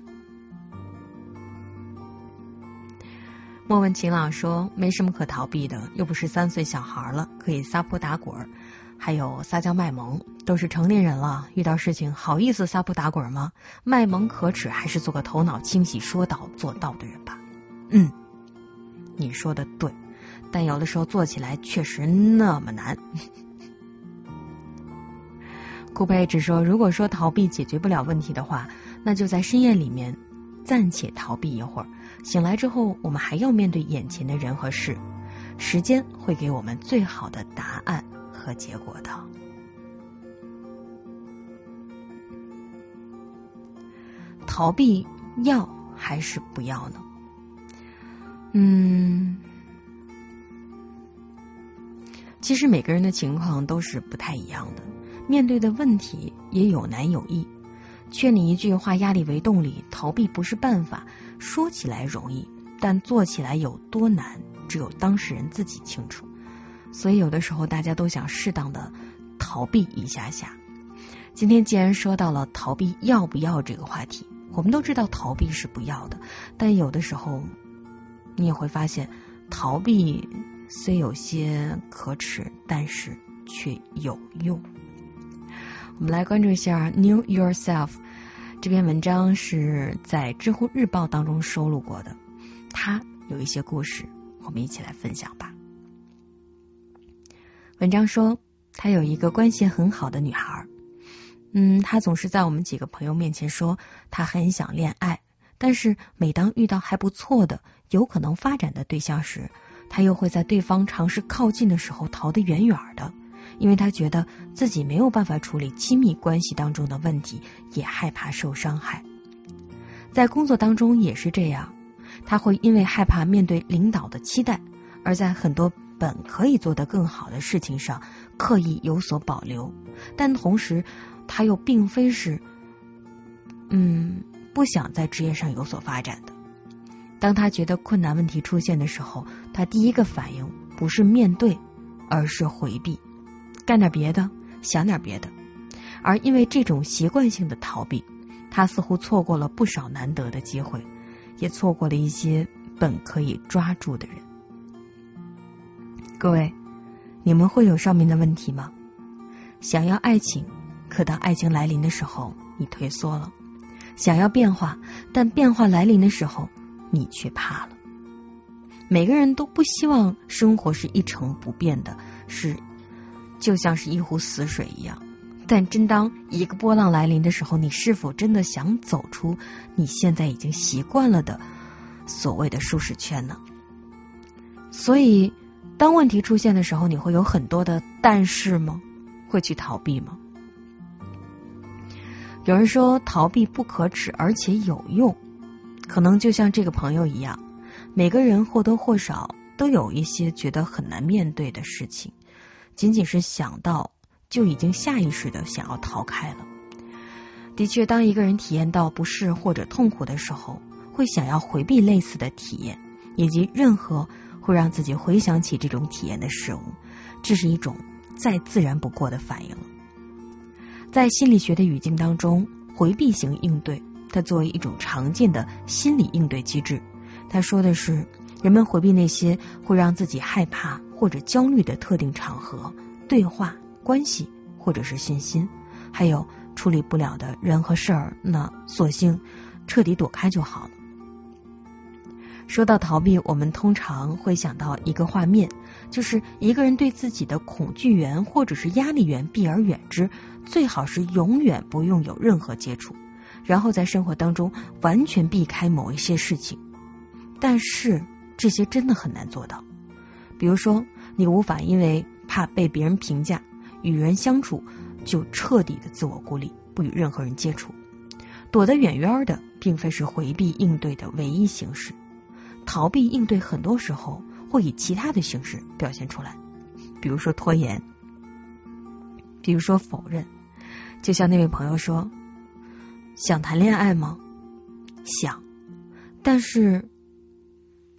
莫问晴朗说，没什么可逃避的，又不是3岁小孩了，可以撒泼打滚，还有撒娇卖萌，都是成年人了，遇到事情好意思撒泼打滚吗？卖萌可耻，还是做个头脑清晰说到做到的人吧。嗯，你说的对，但有的时候做起来确实那么难。顾佩只说，如果说逃避解决不了问题的话，那就在深夜里面暂且逃避一会儿，醒来之后我们还要面对眼前的人和事，时间会给我们最好的答案和结果的。逃避要还是不要呢？其实每个人的情况都是不太一样的，面对的问题也有难有易。劝你一句，化压力为动力，逃避不是办法。说起来容易，但做起来有多难，只有当事人自己清楚。所以有的时候大家都想适当的逃避一下下。今天既然说到了逃避要不要这个话题，我们都知道逃避是不要的，但有的时候你也会发现逃避虽有些可耻，但是却有用。我们来关注一下 New Yourself 这篇文章，是在知乎日报当中收录过的。他有一些故事，我们一起来分享吧。文章说，他有一个关系很好的女孩，他总是在我们几个朋友面前说他很想恋爱，但是每当遇到还不错的有可能发展的对象时，他又会在对方尝试靠近的时候逃得远远的，因为他觉得自己没有办法处理亲密关系当中的问题，也害怕受伤害。在工作当中也是这样，他会因为害怕面对领导的期待，而在很多本可以做得更好的事情上刻意有所保留，但同时他又并非是不想在职业上有所发展的。当他觉得困难问题出现的时候，他第一个反应不是面对，而是回避，干点别的，想点别的。而因为这种习惯性的逃避，他似乎错过了不少难得的机会，也错过了一些本可以抓住的人。各位，你们会有上面的问题吗？想要爱情，可当爱情来临的时候，你退缩了；想要变化，但变化来临的时候，你却怕了。每个人都不希望生活是一成不变的，就像是一壶死水一样。但真当一个波浪来临的时候，你是否真的想走出你现在已经习惯了的所谓的舒适圈呢？所以当问题出现的时候，你会有很多的但是吗？会去逃避吗？有人说逃避不可耻，而且有用。可能就像这个朋友一样，每个人或多或少都有一些觉得很难面对的事情，仅仅是想到就已经下意识的想要逃开了。的确，当一个人体验到不适或者痛苦的时候，会想要回避类似的体验，以及任何会让自己回想起这种体验的事物，这是一种再自然不过的反应了。在心理学的语境当中，回避型应对它作为一种常见的心理应对机制，它说的是人们回避那些会让自己害怕或者焦虑的特定场合、对话、关系或者是信心，还有处理不了的人和事儿，那索性彻底躲开就好了。说到逃避，我们通常会想到一个画面，就是一个人对自己的恐惧源或者是压力源避而远之，最好是永远不用有任何接触，然后在生活当中完全避开某一些事情。但是这些真的很难做到，比如说你无法因为怕被别人评价、与人相处就彻底的自我孤立，不与任何人接触。躲得远远的并非是回避应对的唯一形式，逃避应对很多时候会以其他的形式表现出来，比如说拖延，比如说否认。就像那位朋友说，想谈恋爱吗？想，但是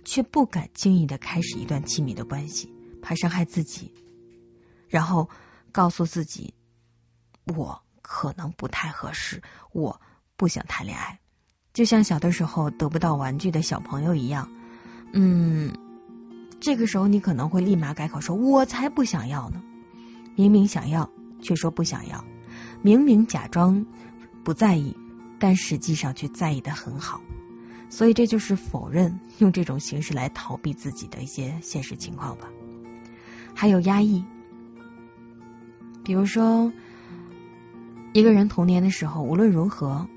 却不敢轻易的开始一段亲密的关系，怕伤害自己，然后告诉自己我可能不太合适，我不想谈恋爱。就像小的时候得不到玩具的小朋友一样，这个时候你可能会立马改口说我才不想要呢，明明想要却说不想要，明明假装不在意，但实际上却在意得很好。所以这就是否认，用这种形式来逃避自己的一些现实情况吧。还有压抑，比如说一个人童年的时候，无论如何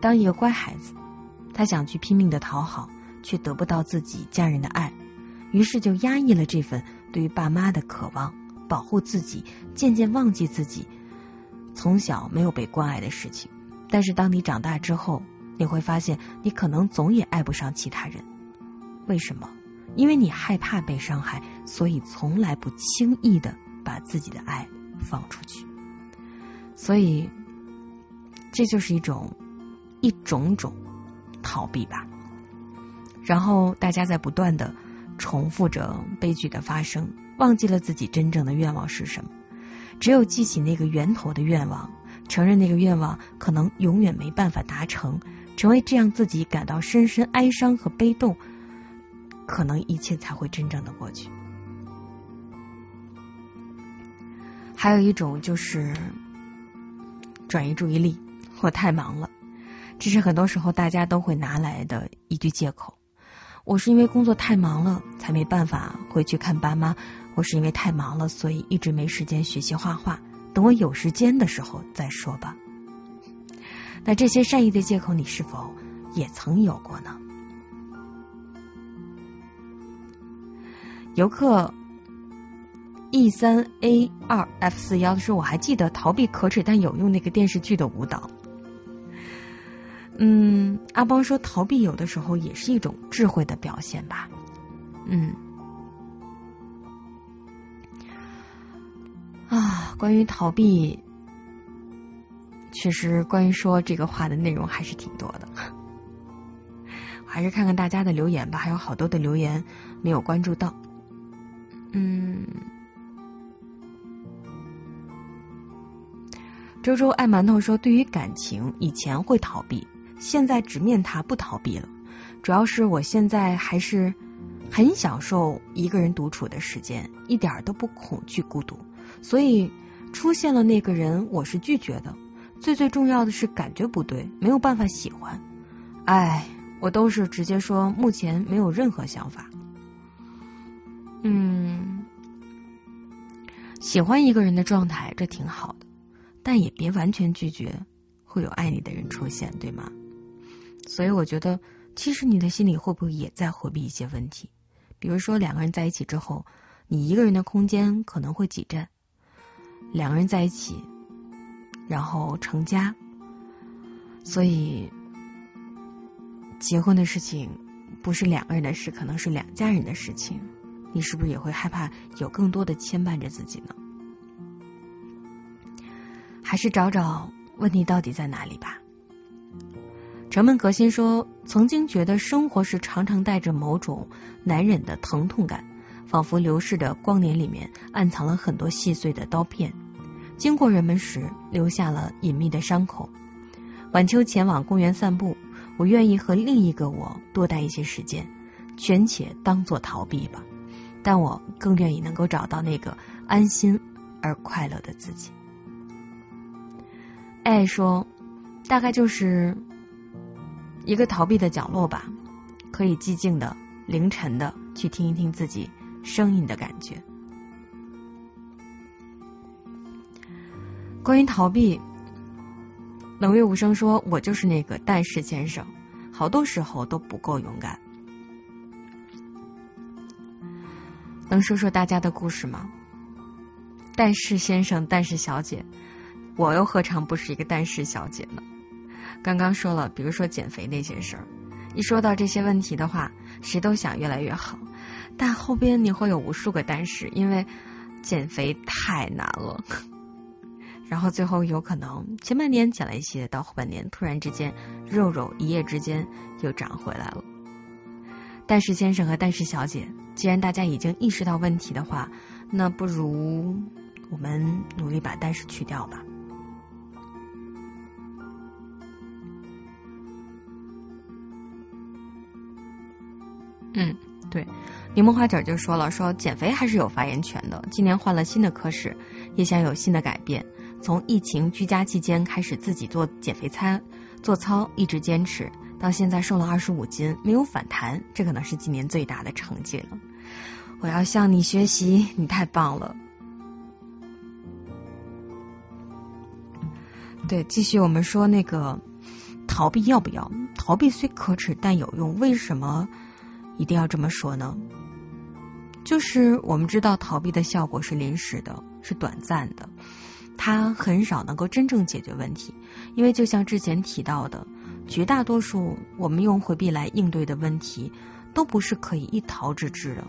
当一个乖孩子，他想去拼命的讨好，却得不到自己家人的爱，于是就压抑了这份对于爸妈的渴望，保护自己，渐渐忘记自己从小没有被关爱的事情。但是当你长大之后，你会发现你可能总也爱不上其他人。为什么？因为你害怕被伤害，所以从来不轻易的把自己的爱放出去。所以这就是一种逃避吧。然后大家在不断的重复着悲剧的发生，忘记了自己真正的愿望是什么。只有记起那个源头的愿望，承认那个愿望可能永远没办法达成，成为这样自己感到深深哀伤和悲痛，可能一切才会真正的过去。还有一种就是转移注意力，我太忙了。这是很多时候大家都会拿来的一句借口。我是因为工作太忙了才没办法回去看爸妈，我是因为太忙了所以一直没时间学习画画，等我有时间的时候再说吧。那这些善意的借口你是否也曾有过呢？游客 E3A2F41 说，我还记得逃避可耻但有用那个电视剧的舞蹈。阿邦说，逃避有的时候也是一种智慧的表现吧。关于逃避，确实关于说这个话的内容还是挺多的。我还是看看大家的留言吧，还有好多的留言没有关注到。周周爱馒头说，对于感情以前会逃避，现在直面它不逃避了，主要是我现在还是很享受一个人独处的时间，一点都不恐惧孤独，所以出现了那个人我是拒绝的，最重要的是感觉不对，没有办法喜欢，我都是直接说目前没有任何想法。喜欢一个人的状态这挺好的，但也别完全拒绝，会有爱你的人出现，对吗？所以我觉得其实你的心里会不会也在回避一些问题，比如说两个人在一起之后，你一个人的空间可能会挤占，两个人在一起然后成家，所以结婚的事情不是两个人的事，可能是两家人的事情，你是不是也会害怕有更多的牵绊着自己呢？还是找找问题到底在哪里吧。城门革新说，曾经觉得生活是常常带着某种难忍的疼痛感，仿佛流逝的光年里面暗藏了很多细碎的刀片，经过人们时留下了隐秘的伤口。晚秋前往公园散步，我愿意和另一个我多待一些时间，全且当作逃避吧，但我更愿意能够找到那个安心而快乐的自己。爱说，大概就是一个逃避的角落吧，可以寂静的凌晨的去听一听自己声音的感觉。关于逃避，冷月无声说，我就是那个但是先生，好多时候都不够勇敢。能说说大家的故事吗？但是先生，但是小姐，我又何尝不是一个但是小姐呢？刚刚说了，比如说减肥那些事儿，一说到这些问题的话，谁都想越来越好，但后边你会有无数个但是，因为减肥太难了，然后最后有可能前半年减了一些，到后半年突然之间肉一夜之间又长回来了。但是先生和但是小姐，既然大家已经意识到问题的话，那不如我们努力把但是去掉吧。对，柠檬花卷就说了，说减肥还是有发言权的，今年换了新的科室，也想有新的改变，从疫情居家期间开始自己做减肥餐，做操一直坚持到现在，瘦了25斤，没有反弹，这可能是今年最大的成绩了，我要向你学习，你太棒了。对，继续我们说那个逃避要不要？逃避虽可耻但有用，为什么一定要这么说呢？就是我们知道逃避的效果是临时的，是短暂的，它很少能够真正解决问题，因为就像之前提到的，绝大多数我们用回避来应对的问题都不是可以一逃之之的。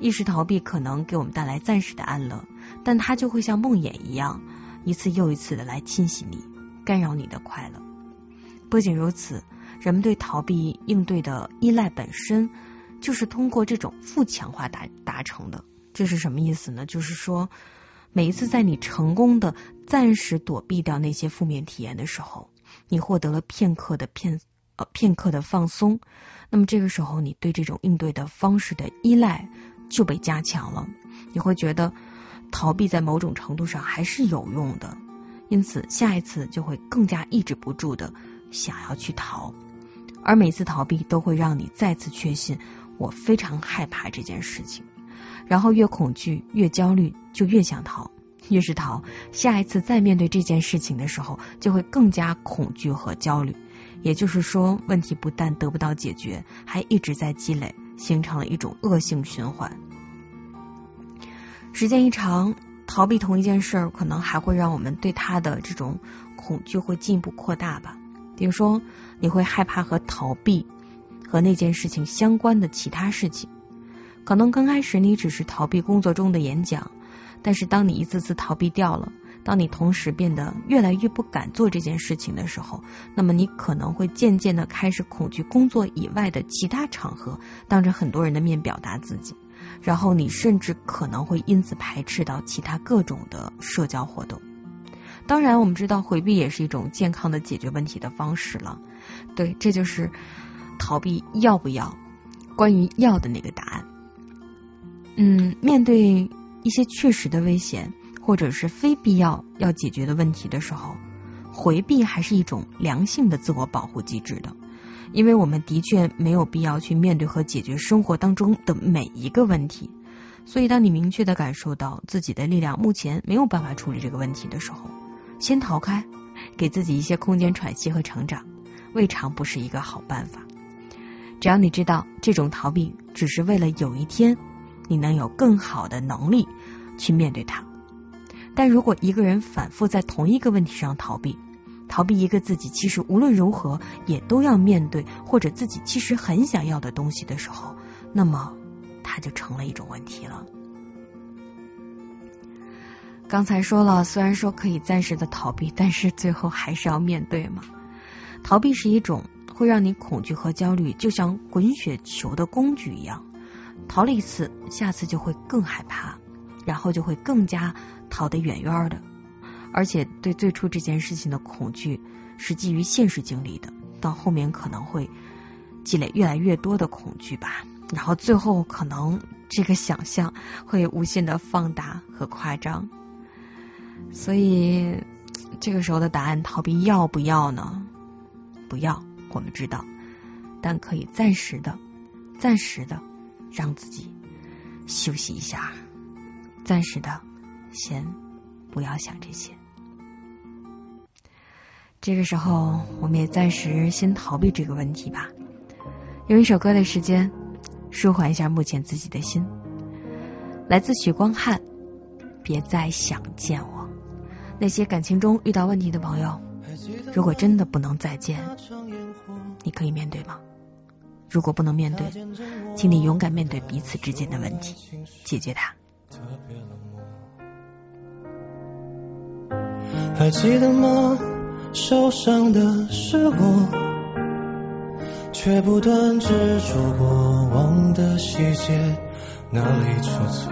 一时逃避可能给我们带来暂时的安乐，但它就会像梦魇一样一次又一次的来侵袭你，干扰你的快乐。不仅如此，人们对逃避应对的依赖本身就是通过这种负强化达成的。这是什么意思呢？就是说每一次在你成功的暂时躲避掉那些负面体验的时候，你获得了片刻的放松，那么这个时候你对这种应对的方式的依赖就被加强了，你会觉得逃避在某种程度上还是有用的，因此下一次就会更加抑制不住的想要去逃，而每次逃避都会让你再次确信我非常害怕这件事情，然后越恐惧越焦虑就越想逃，越是逃，下一次再面对这件事情的时候就会更加恐惧和焦虑。也就是说，问题不但得不到解决，还一直在积累，形成了一种恶性循环。时间一长，逃避同一件事儿，可能还会让我们对它的这种恐惧会进一步扩大吧。比如说，你会害怕和逃避和那件事情相关的其他事情。可能刚开始你只是逃避工作中的演讲，但是当你一次次逃避掉了，当你同时变得越来越不敢做这件事情的时候，那么你可能会渐渐的开始恐惧工作以外的其他场合，当着很多人的面表达自己，然后你甚至可能会因此排斥到其他各种的社交活动。当然我们知道回避也是一种健康的解决问题的方式了。对，这就是逃避要不要关于要的那个答案。面对一些确实的危险或者是非必要要解决的问题的时候，回避还是一种良性的自我保护机制的，因为我们的确没有必要去面对和解决生活当中的每一个问题。所以当你明确的感受到自己的力量目前没有办法处理这个问题的时候，先逃开，给自己一些空间喘息和成长，未尝不是一个好办法。只要你知道这种逃避只是为了有一天你能有更好的能力去面对它，但如果一个人反复在同一个问题上逃避一个自己其实无论如何也都要面对或者自己其实很想要的东西的时候，那么它就成了一种问题了。刚才说了，虽然说可以暂时的逃避，但是最后还是要面对嘛。逃避是一种会让你恐惧和焦虑就像滚雪球的工具一样，逃了一次，下次就会更害怕，然后就会更加逃得远远的，而且对最初这件事情的恐惧是基于现实经历的，到后面可能会积累越来越多的恐惧吧，然后最后可能这个想象会无限的放大和夸张。所以这个时候的答案，逃避要不要呢？不要，我们知道，但可以暂时的让自己休息一下，暂时的先不要想这些。这个时候我们也暂时先逃避这个问题吧，用一首歌的时间舒缓一下目前自己的心。来自许光汉，别再想见我。那些感情中遇到问题的朋友，如果真的不能再见，你可以面对吗？如果不能面对，请你勇敢面对彼此之间的问题，解决它。特别冷漠，还记得吗？受伤的是我，却不断执着过往的细节哪里出错。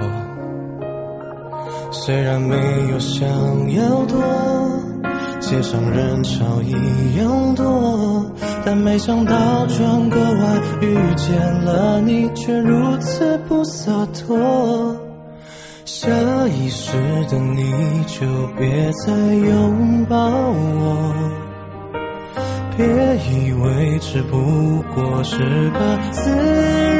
虽然没有想要多，街上人潮一样多，但没想到转个弯遇见了你，却如此不洒脱。下意识的你就别再拥抱我，别以为只不过是个自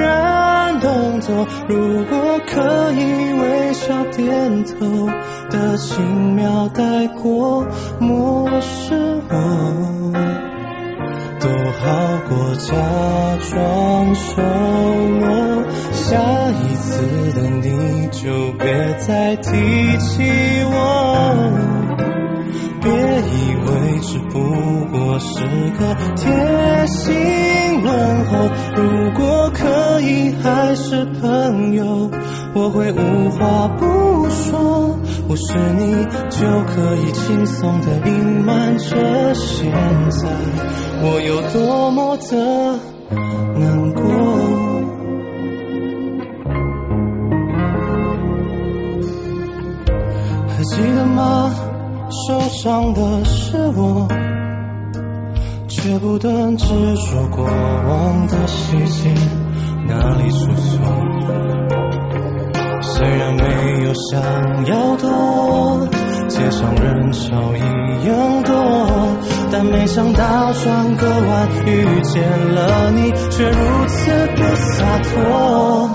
然动作。如果可以微笑点头的轻描带过，漠视我，都好过假装熟络。下一次的你就别再提起我，别以为只不过是个贴心问候。如果可以还是朋友，我会无话不说，无视你就可以轻松地隐瞒着现在我有多么的难过。记得吗？受伤的是我，却不断执着过往的细节哪里出错。虽然没有想要多，街上人潮一样多，但没想到转个弯遇见了你，却如此不洒脱。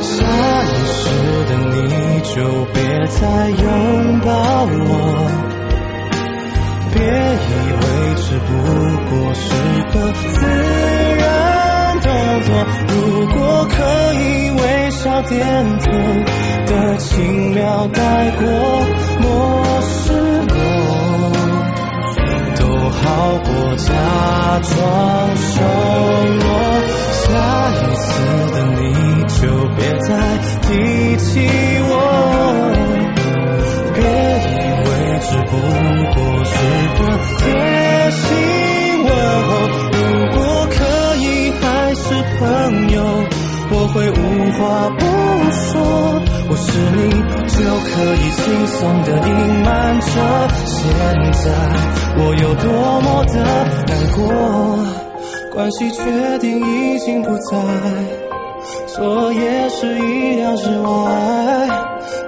下意识的你就别再拥抱我，别以为只不过是个自然动作，如果可以微笑点头的轻描带过，漠视我都好过假装熟络。下一次的你就别再提起我，别以为只不过是个贴心问候，如果可以还是朋友，我会无话不说。我是你就可以轻松的隐瞒着现在我有多么的难过，关系确定已经不在，昨夜是一样之外，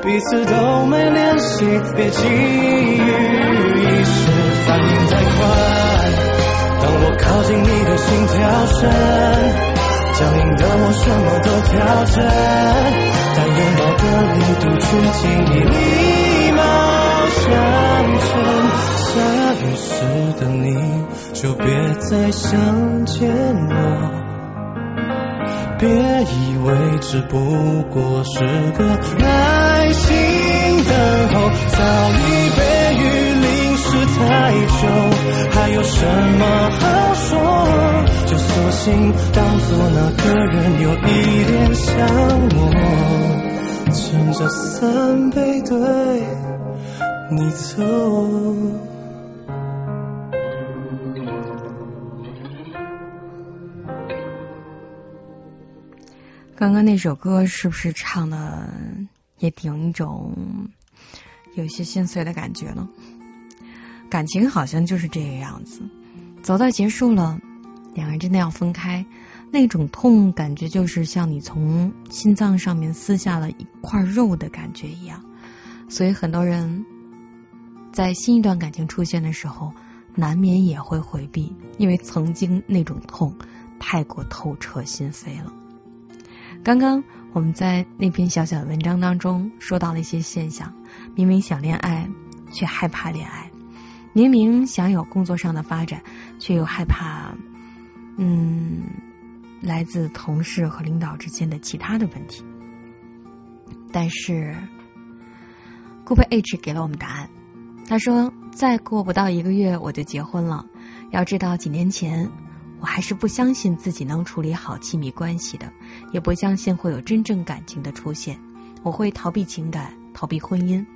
彼此都没联系，别急于一时，反应太快。当我靠近你的心跳声，僵硬的我什么都调整，但拥抱的力度却轻易礼貌相称。下雨时的你就别再想见我，别以为只不过是个耐心等候，早已被雨淋湿太久，还有什么好说，就索性当作那个人有一点像我，趁着伞背对你走。刚刚那首歌是不是唱的也挺一种有些心碎的感觉呢？感情好像就是这个样子，走到结束了，两人真的要分开，那种痛感觉就是像你从心脏上面撕下了一块肉的感觉一样。所以很多人在新一段感情出现的时候，难免也会回避，因为曾经那种痛太过透彻心扉了。刚刚我们在那篇小小的文章当中说到了一些现象，明明想恋爱却害怕恋爱，明明想有工作上的发展，却又害怕来自同事和领导之间的其他的问题。但是顾佩 H 给了我们答案，他说再过不到1个月我就结婚了，要知道几年前我还是不相信自己能处理好亲密关系的，也不相信会有真正感情的出现，我会逃避情感，逃避婚姻，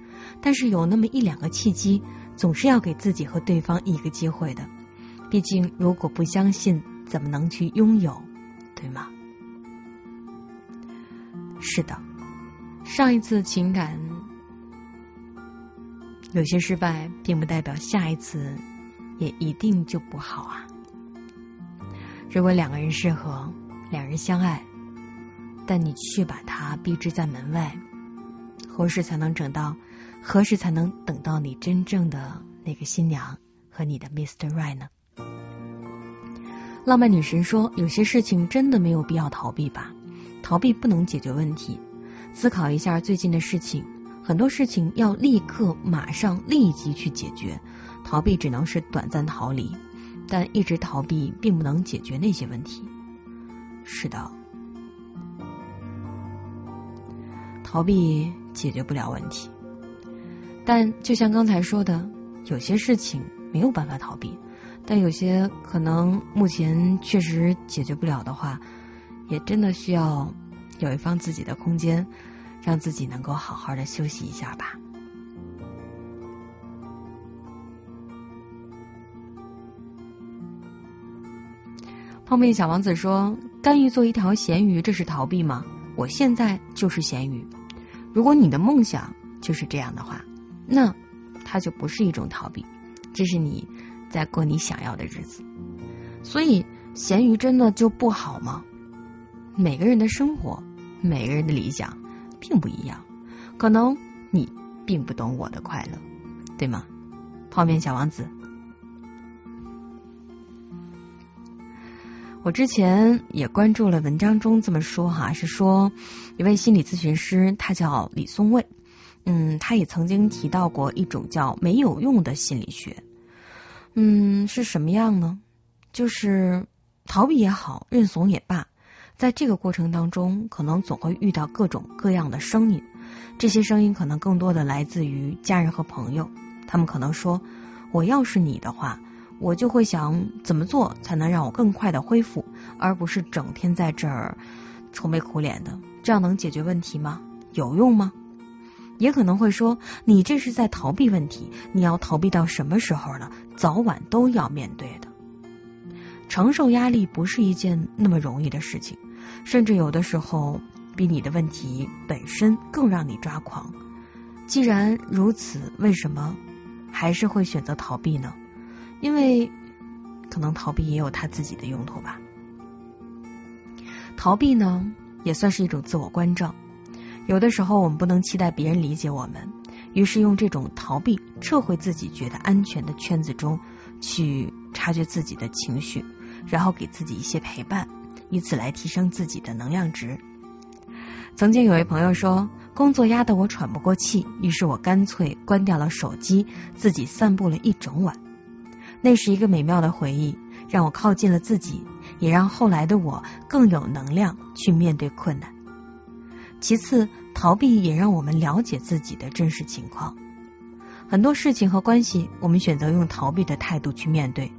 但是有那么1-2个契机，总是要给自己和对方一个机会的，毕竟如果不相信怎么能去拥有，对吗？是的，上一次情感有些失败并不代表下一次也一定就不好啊。如果2个人适合，2人相爱，但你却把他逼之在门外，何时才能等到你真正的那个新娘和你的 Mr. Right 呢？浪漫女神说，有些事情真的没有必要逃避吧，逃避不能解决问题，思考一下最近的事情，很多事情要立刻马上立即去解决，逃避只能是短暂逃离，但一直逃避并不能解决那些问题。是的，逃避解决不了问题，但就像刚才说的，有些事情没有办法逃避，但有些可能目前确实解决不了的话，也真的需要有一方自己的空间，让自己能够好好的休息一下吧。后面小王子说，甘于做一条咸鱼，这是逃避吗？我现在就是咸鱼。如果你的梦想就是这样的话，那它就不是一种逃避，这是你在过你想要的日子。所以咸鱼真的就不好吗？每个人的生活，每个人的理想并不一样，可能你并不懂我的快乐，对吗？泡面小王子，我之前也关注了文章中这么说哈，是说一位心理咨询师，他叫李松蔚，他也曾经提到过一种叫没有用的心理学，是什么样呢？就是逃避也好，认怂也罢，在这个过程当中，可能总会遇到各种各样的声音，这些声音可能更多的来自于家人和朋友，他们可能说，我要是你的话，我就会想怎么做才能让我更快的恢复，而不是整天在这儿愁眉苦脸的，这样能解决问题吗？有用吗？也可能会说，你这是在逃避问题，你要逃避到什么时候呢？早晚都要面对的。承受压力不是一件那么容易的事情，甚至有的时候比你的问题本身更让你抓狂。既然如此，为什么还是会选择逃避呢？因为可能逃避也有他自己的用途吧。逃避呢，也算是一种自我关照，有的时候我们不能期待别人理解我们，于是用这种逃避撤回自己觉得安全的圈子中，去察觉自己的情绪，然后给自己一些陪伴，以此来提升自己的能量值。曾经有位朋友说，工作压得我喘不过气，于是我干脆关掉了手机，自己散步了一整晚。那是一个美妙的回忆，让我靠近了自己，也让后来的我更有能量去面对困难。其次，逃避也让我们了解自己的真实情况。很多事情和关系，我们选择用逃避的态度去面对，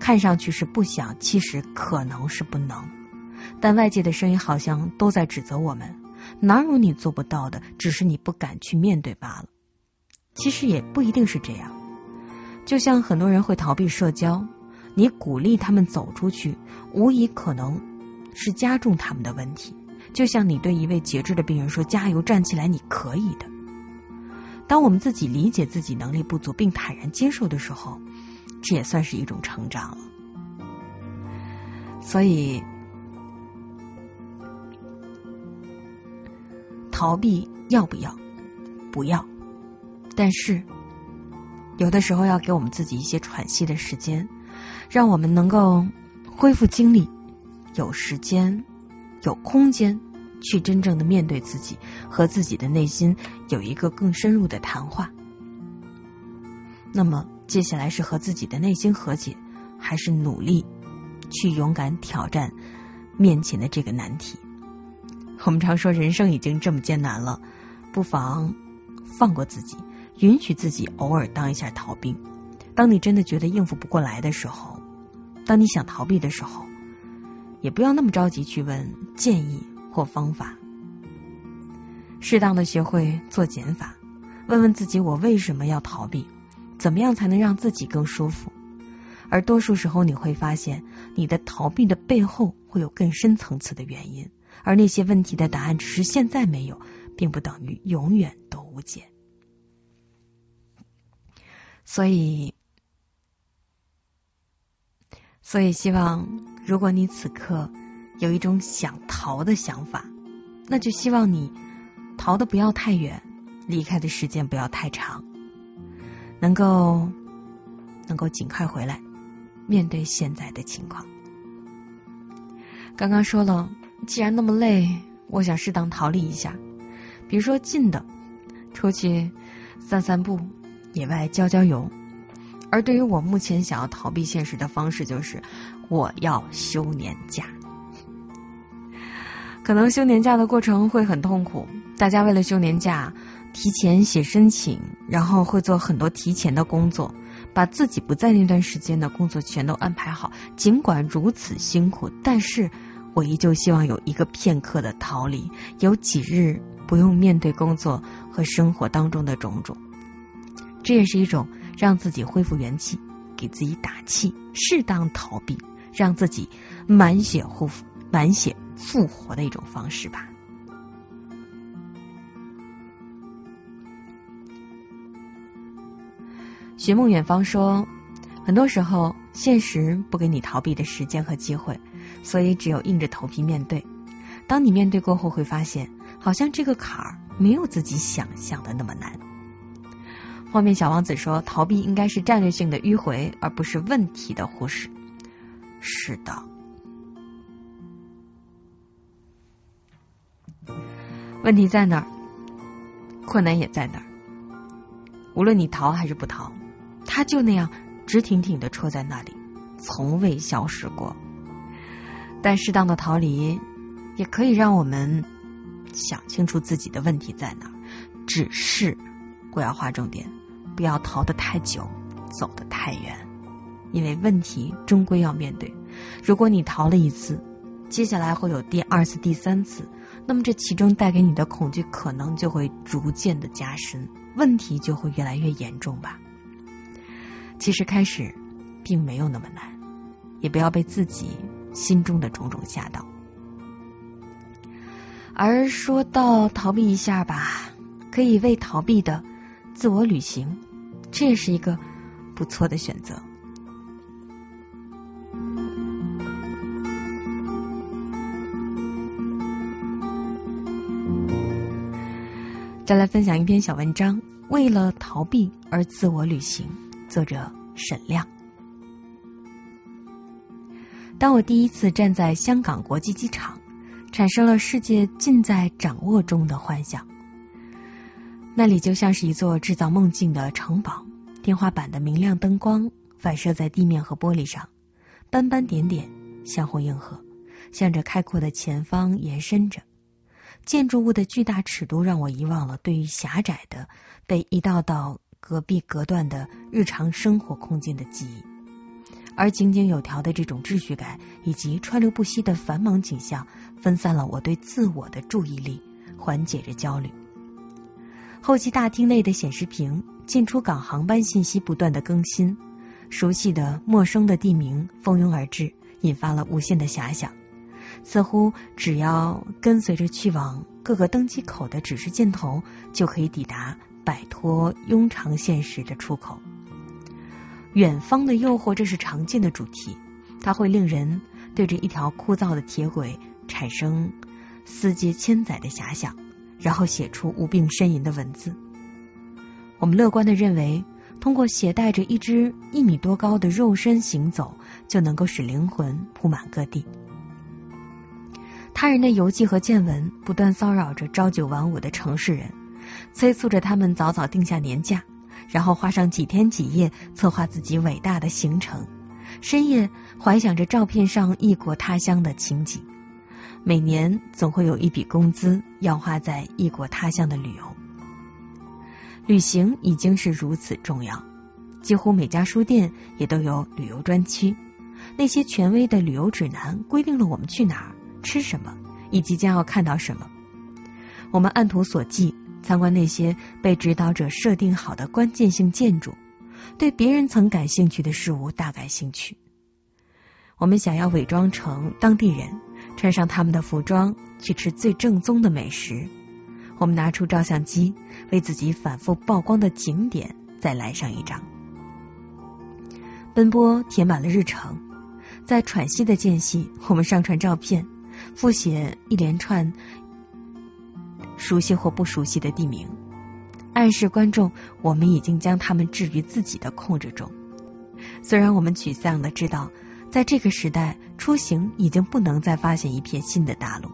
看上去是不想，其实可能是不能。但外界的声音好像都在指责我们，哪有你做不到的，只是你不敢去面对罢了。其实也不一定是这样。就像很多人会逃避社交，你鼓励他们走出去，无疑可能是加重他们的问题。就像你对一位截肢的病人说，加油，站起来，你可以的。当我们自己理解自己能力不足并坦然接受的时候，这也算是一种成长了。所以逃避要不要？不要。但是有的时候要给我们自己一些喘息的时间，让我们能够恢复精力，有时间有空间去真正的面对自己，和自己的内心有一个更深入的谈话。那么接下来是和自己的内心和解，还是努力去勇敢挑战面前的这个难题？我们常说人生已经这么艰难了，不妨放过自己，允许自己偶尔当一下逃兵。当你真的觉得应付不过来的时候，当你想逃避的时候，也不要那么着急去问建议或方法，适当的学会做减法，问问自己，我为什么要逃避？怎么样才能让自己更舒服？而多数时候你会发现，你的逃避的背后会有更深层次的原因，而那些问题的答案只是现在没有，并不等于永远都无解。所以希望如果你此刻有一种想逃的想法，那就希望你逃的不要太远，离开的时间不要太长，能够尽快回来面对现在的情况。刚刚说了，既然那么累，我想适当逃离一下，比如说近的出去散散步，野外郊郊游。而对于我目前想要逃避现实的方式，就是我要休年假。可能休年假的过程会很痛苦，大家为了休年假提前写申请，然后会做很多提前的工作，把自己不在那段时间的工作全都安排好。尽管如此辛苦，但是我依旧希望有一个片刻的逃离，有几日不用面对工作和生活当中的种种。这也是一种让自己恢复元气，给自己打气，适当逃避，让自己满血复活的一种方式吧。寻梦远方说，很多时候现实不给你逃避的时间和机会，所以只有硬着头皮面对。当你面对过后，会发现好像这个坎儿没有自己想象的那么难。画面小王子说，逃避应该是战略性的迂回，而不是问题的忽视。是的，问题在哪儿？困难也在哪儿？无论你逃还是不逃，它就那样直挺挺地戳在那里，从未消失过。但适当的逃离也可以让我们想清楚自己的问题在哪儿。只是我要划重点，不要逃得太久，走得太远，因为问题终归要面对。如果你逃了一次，接下来会有第二次、第三次，那么这其中带给你的恐惧可能就会逐渐的加深，问题就会越来越严重吧。其实开始并没有那么难，也不要被自己心中的种种吓到。而说到逃避一下吧，可以为逃避的自我旅行，这也是一个不错的选择。再来分享一篇小文章，为了逃避而自我旅行，作者沈亮。当我第一次站在香港国际机场，产生了世界尽在掌握中的幻想。那里就像是一座制造梦境的城堡，天花板的明亮灯光反射在地面和玻璃上，斑斑点点相互映合，向着开阔的前方延伸着。建筑物的巨大尺度让我遗忘了对于狭窄的被一道道隔壁隔断的日常生活空间的记忆，而井井有条的这种秩序感以及川流不息的繁忙景象分散了我对自我的注意力，缓解着焦虑。候机大厅内的显示屏，进出港航班信息不断的更新，熟悉的陌生的地名蜂拥而至，引发了无限的遐想。似乎只要跟随着去往各个登机口的指示箭头，就可以抵达摆脱庸常现实的出口。远方的诱惑，这是常见的主题，它会令人对着一条枯燥的铁轨产生丝节千载的遐想，然后写出无病呻吟的文字。我们乐观地认为，通过携带着一只1米多高的肉身行走，就能够使灵魂铺满各地。他人的游记和见闻不断骚扰着朝九晚五的城市人，催促着他们早早定下年假，然后花上几天几夜策划自己伟大的行程，深夜怀想着照片上异国他乡的情景。每年总会有一笔工资要花在异国他乡的旅游。旅行已经是如此重要，几乎每家书店也都有旅游专区，那些权威的旅游指南规定了我们去哪儿、吃什么以及将要看到什么。我们按图索骥参观那些被指导者设定好的关键性建筑，对别人曾感兴趣的事物大感兴趣。我们想要伪装成当地人，穿上他们的服装，去吃最正宗的美食。我们拿出照相机，为自己反复曝光的景点再来上一张。奔波填满了日程，在喘息的间隙，我们上传照片，复写一连串熟悉或不熟悉的地名，暗示观众我们已经将他们置于自己的控制中。虽然我们沮丧地知道，在这个时代，出行已经不能再发现一片新的大陆，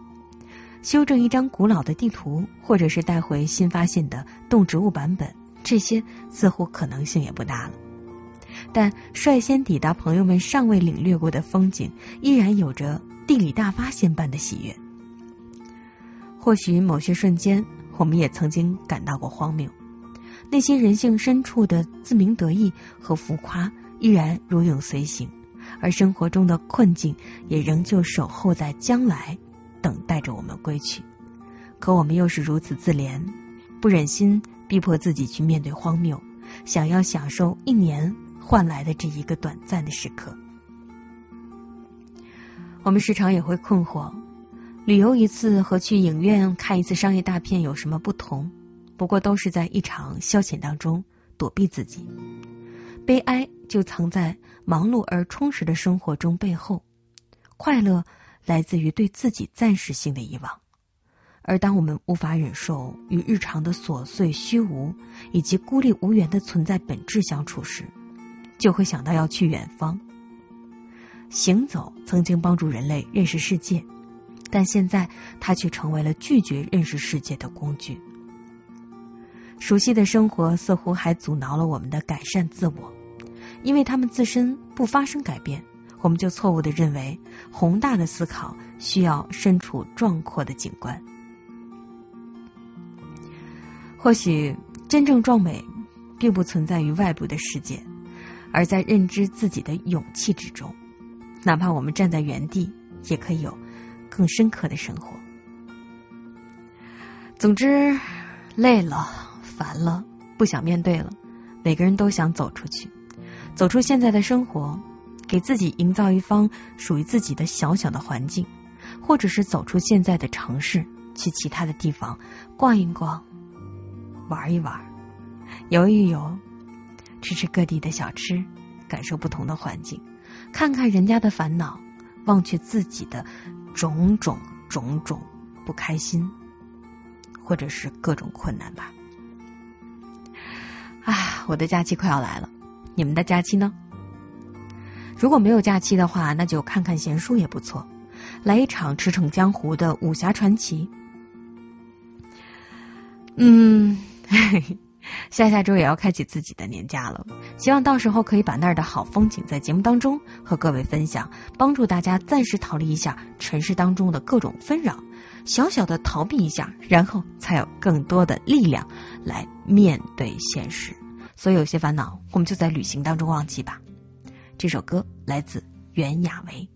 修正一张古老的地图，或者是带回新发现的动植物版本，这些似乎可能性也不大了。但率先抵达朋友们尚未领略过的风景，依然有着地理大发现般的喜悦。或许某些瞬间，我们也曾经感到过荒谬，那些人性深处的自鸣得意和浮夸依然如影随形，而生活中的困境也仍旧守候在将来，等待着我们归去。可我们又是如此自怜，不忍心逼迫自己去面对荒谬，想要享受一年换来的这一个短暂的时刻。我们时常也会困惑，旅游一次和去影院看一次商业大片有什么不同？不过都是在一场消遣当中躲避自己。悲哀就藏在忙碌而充实的生活中背后，快乐来自于对自己暂时性的遗忘。而当我们无法忍受与日常的琐碎虚无以及孤立无援的存在本质相处时，就会想到要去远方。行走曾经帮助人类认识世界，但现在它却成为了拒绝认识世界的工具。熟悉的生活似乎还阻挠了我们的改善自我，因为他们自身不发生改变，我们就错误地认为宏大的思考需要身处壮阔的景观。或许真正壮美并不存在于外部的世界，而在认知自己的勇气之中，哪怕我们站在原地也可以有更深刻的生活。总之，累了，烦了，不想面对了，每个人都想走出去，走出现在的生活，给自己营造一方属于自己的小小的环境，或者是走出现在的城市，去其他的地方逛一逛，玩一玩，游一游，吃吃各地的小吃，感受不同的环境，看看人家的烦恼，忘却自己的种种不开心，或者是各种困难吧。啊，我的假期快要来了，你们的假期呢？如果没有假期的话，那就看看闲书也不错，来一场驰骋江湖的武侠传奇。下周也要开启自己的年假了，希望到时候可以把那儿的好风景在节目当中和各位分享，帮助大家暂时逃离一下城市当中的各种纷扰，小小的逃避一下，然后才有更多的力量来面对现实。所以有些烦恼我们就在旅行当中忘记吧。这首歌来自袁娅维。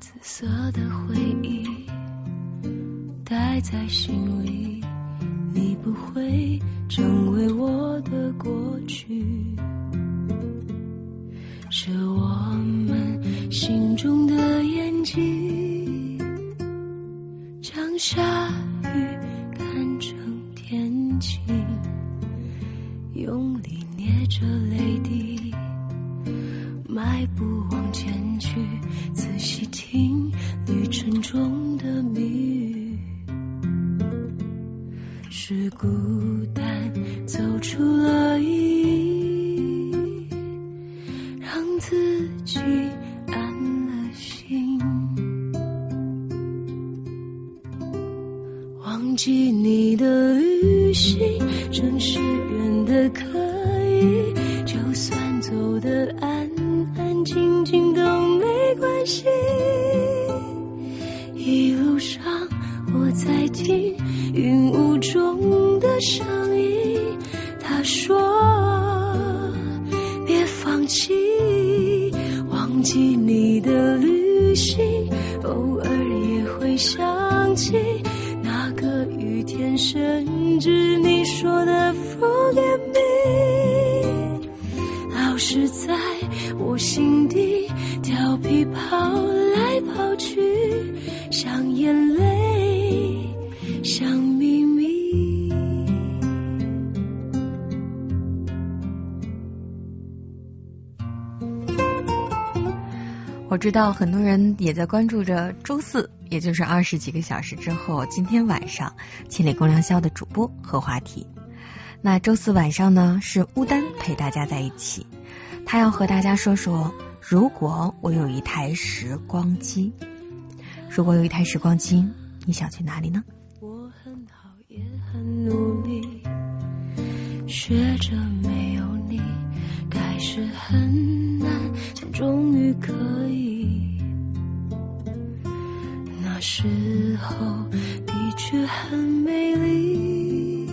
紫色的回忆带在心里，你不会成为我的过去，是我们心中的眼睛将下雨看成天晴，用力捏着泪滴，迈步往前去，仔细听旅程中的谜语，是孤单走出了意义，让自己安了心，忘记你的旅行，城市远的可以，就算走得安静都没关系，一路上我在听云雾中的声音，他说别放弃，忘记你的旅行，偶尔也会想起那个雨天，甚至你说的 Forgive me， 老是在我心底调皮跑来跑去，像眼泪，像秘密。我知道很多人也在关注着周四，也就是20几个小时之后，今天晚上千里共良宵的主播和话题。那周四晚上呢，是乌丹陪大家在一起，他要和大家说说，如果我有一台时光机，如果有一台时光机，你想去哪里呢？我很好也很努力，学着没有你，开始很难，但终于可以。那时候的确很美丽，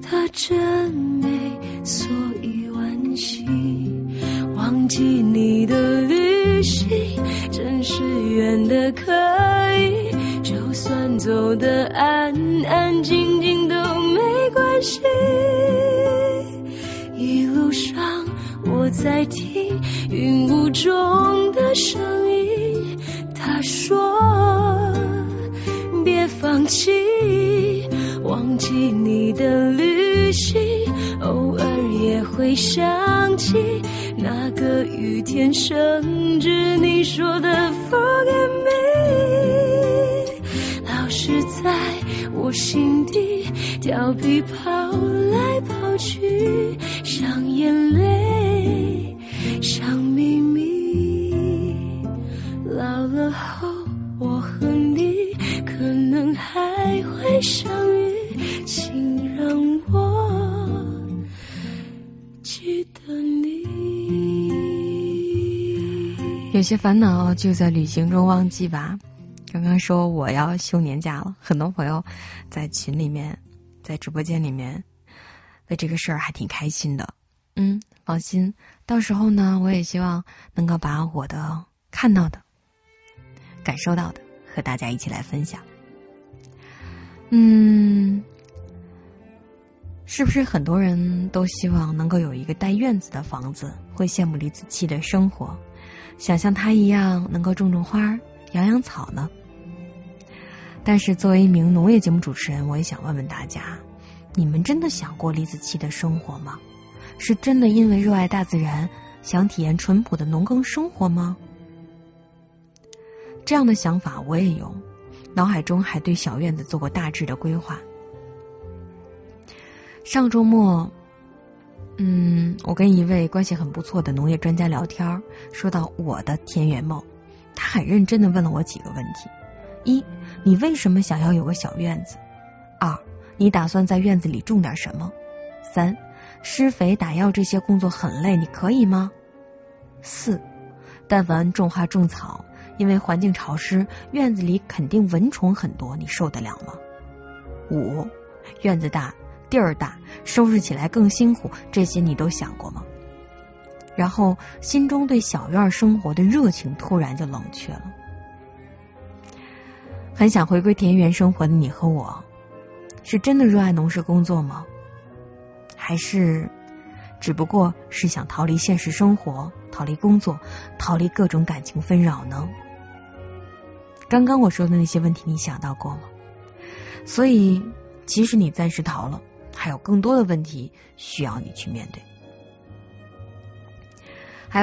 它真美，所以忘记你的旅行，真是远的可以，就算走得安静都没关系，一路上我在听云雾中的声音，他说别放弃，忘记你的旅行，偶尔也会想起那个雨天，甚至你说的 Forgive me， 老是在我心底调皮跑来跑去，像眼泪，像秘密。老了后我和你可能还会相遇，请让我记得你。有些烦恼就在旅行中忘记吧。刚刚说我要休年假了，很多朋友在群里面在直播间里面为这个事儿还挺开心的。放心，到时候呢我也希望能够把我的看到的感受到的和大家一起来分享。是不是很多人都希望能够有一个带院子的房子，会羡慕李子柒的生活，想像他一样能够种种花养养草呢？但是作为一名农业节目主持人，我也想问问大家，你们真的想过李子柒的生活吗？是真的因为热爱大自然，想体验淳朴的农耕生活吗？这样的想法我也有，脑海中还对小院子做过大致的规划。上周末我跟一位关系很不错的农业专家聊天，说到我的田园梦，他很认真地问了我几个问题。一，你为什么想要有个小院子？二，你打算在院子里种点什么？三，施肥打药这些工作很累，你可以吗？四，但凡种花种草，因为环境潮湿，院子里肯定蚊虫很多，你受得了吗？五，院子大，地儿大，收拾起来更辛苦，这些你都想过吗？然后心中对小院生活的热情突然就冷却了。很想回归田园生活的你和我，是真的热爱农事工作吗？还是只不过是想逃离现实生活，逃离工作，逃离各种感情纷扰呢？刚刚我说的那些问题你想到过吗？所以即使你暂时逃了，还有更多的问题需要你去面对。还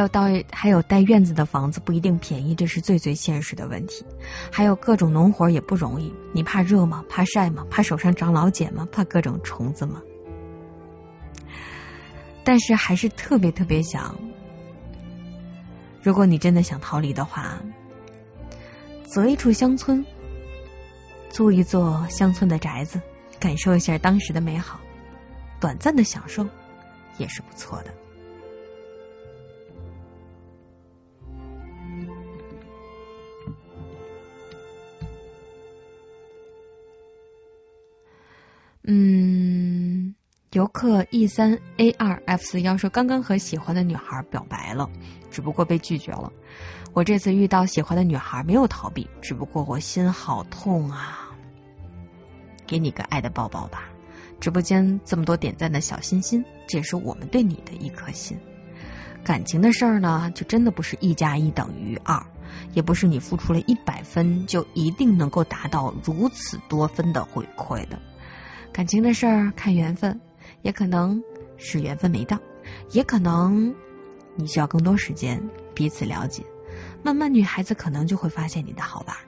有带院子的房子不一定便宜，这是最最现实的问题。还有各种农活也不容易，你怕热吗？怕晒吗？怕手上长老茧吗？怕各种虫子吗？但是还是特别特别想，如果你真的想逃离的话，择一处乡村，租一座乡村的宅子，感受一下当时的美好，短暂的享受也是不错的。游客 E3A2F41 说，刚刚和喜欢的女孩表白了，只不过被拒绝了。我这次遇到喜欢的女孩没有逃避，只不过我心好痛啊。给你个爱的抱抱吧。直播间这么多点赞的小心心，这也是我们对你的一颗心。感情的事儿呢，就真的不是1+1等于2，也不是你付出了100分就一定能够达到如此多分的回馈的。感情的事儿看缘分，也可能是缘分没到，也可能你需要更多时间彼此了解，慢慢女孩子可能就会发现你的好吧。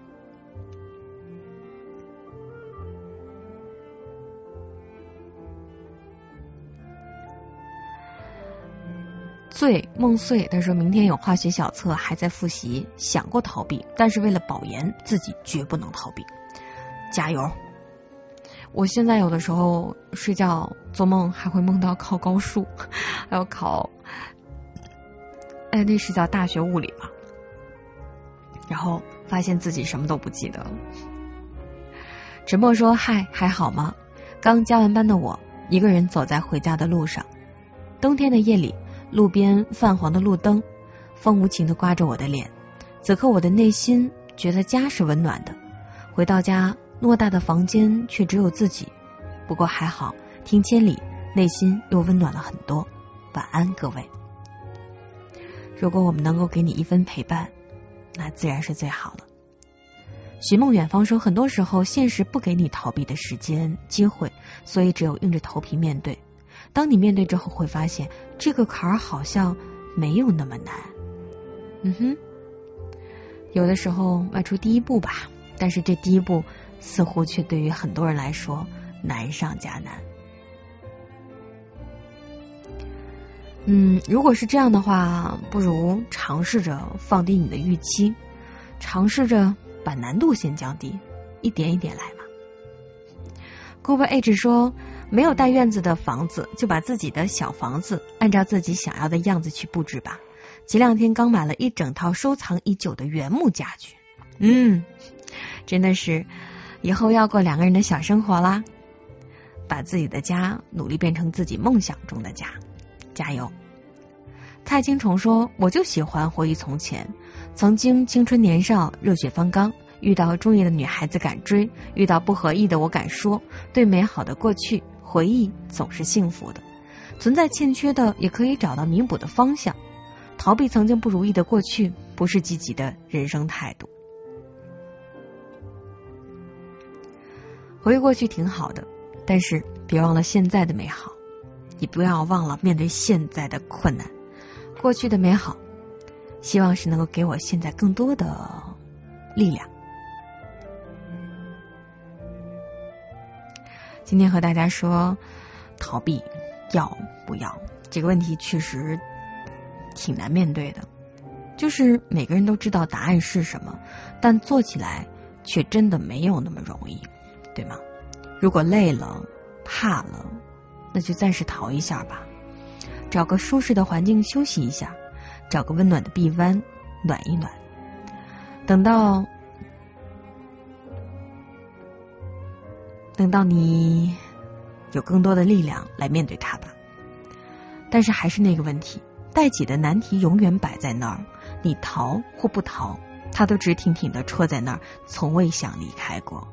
醉梦碎他说，明天有化学小测还在复习，想过逃避，但是为了保研自己绝不能逃避，加油。我现在有的时候睡觉做梦还会梦到考高数，还有考那是叫大学物理嘛，然后发现自己什么都不记得了。直播说，嗨，还好吗？刚加完班的我一个人走在回家的路上，冬天的夜里，路边泛黄的路灯，风无情地刮着我的脸，此刻我的内心觉得家是温暖的。回到家，偌大的房间却只有自己，不过还好，听千里，内心又温暖了很多。晚安，各位。如果我们能够给你一分陪伴，那自然是最好的。寻梦远方说，很多时候现实不给你逃避的时间、机会，所以只有硬着头皮面对。当你面对之后，会发现这个坎儿好像没有那么难。有的时候迈出第一步吧，但是这第一步似乎却对于很多人来说难上加难。如果是这样的话，不如尝试着放低你的预期，尝试着把难度先降低，一点一点来嘛。Google H 说，没有带院子的房子，就把自己的小房子按照自己想要的样子去布置吧。前两天刚买了一整套收藏已久的原木家具，真的是以后要过两个人的小生活啦。把自己的家努力变成自己梦想中的家，加油。蔡青虫说，我就喜欢回忆从前，曾经青春年少热血方刚，遇到中意的女孩子敢追，遇到不合意的我敢说，对美好的过去回忆总是幸福的，存在欠缺的也可以找到弥补的方向，逃避曾经不如意的过去不是积极的人生态度。回忆过去挺好的，但是别忘了现在的美好，也不要忘了面对现在的困难。过去的美好希望是能够给我现在更多的力量。今天和大家说逃避要不要这个问题，确实挺难面对的，就是每个人都知道答案是什么，但做起来却真的没有那么容易，对吗？如果累了怕了，那就暂时逃一下吧，找个舒适的环境休息一下，找个温暖的臂弯暖一暖，等到你有更多的力量来面对它吧。但是还是那个问题，带己的难题永远摆在那儿，你逃或不逃，它都直挺挺的戳在那儿，从未想离开过。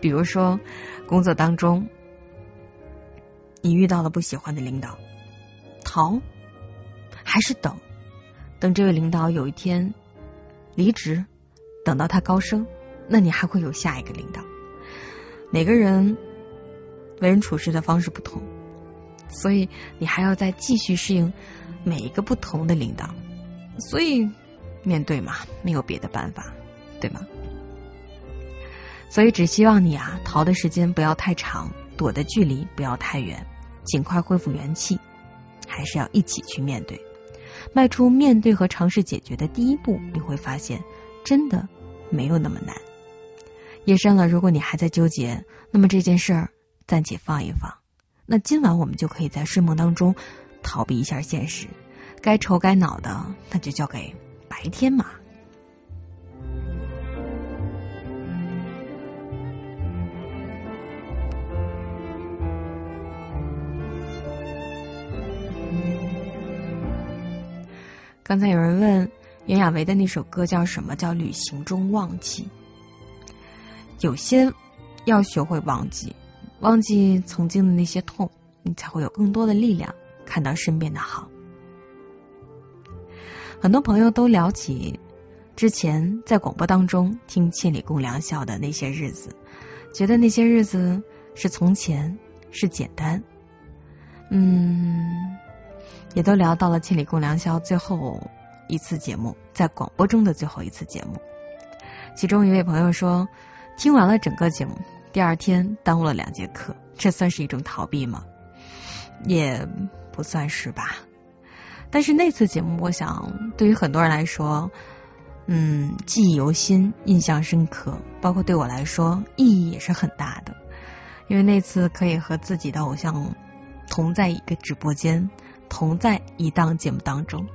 比如说工作当中你遇到了不喜欢的领导，逃还是等这位领导有一天离职，等到他高升，那你还会有下一个领导。每个人为人处事的方式不同，所以你还要再继续适应每一个不同的领导，所以面对嘛，没有别的办法，对吗？所以只希望你逃的时间不要太长，躲的距离不要太远，尽快恢复元气，还是要一起去面对，迈出面对和尝试解决的第一步，你会发现真的没有那么难。夜深了，如果你还在纠结，那么这件事儿暂且放一放，那今晚我们就可以在睡梦当中逃避一下现实，该愁该恼的那就交给白天嘛。刚才有人问袁娅维的那首歌叫什么，叫旅行中忘记。有些要学会忘记，忘记曾经的那些痛，你才会有更多的力量看到身边的好。很多朋友都聊起之前在广播当中听千里共良宵的那些日子，觉得那些日子是从前，是简单，也都聊到了千里共良宵最后一次节目，在广播中的最后一次节目。其中一位朋友说，听完了整个节目，第二天耽误了2节课，这算是一种逃避吗？也不算是吧。但是那次节目我想对于很多人来说记忆犹新，印象深刻，包括对我来说意义也是很大的，因为那次可以和自己的偶像同在一个直播间，同在一档节目当中。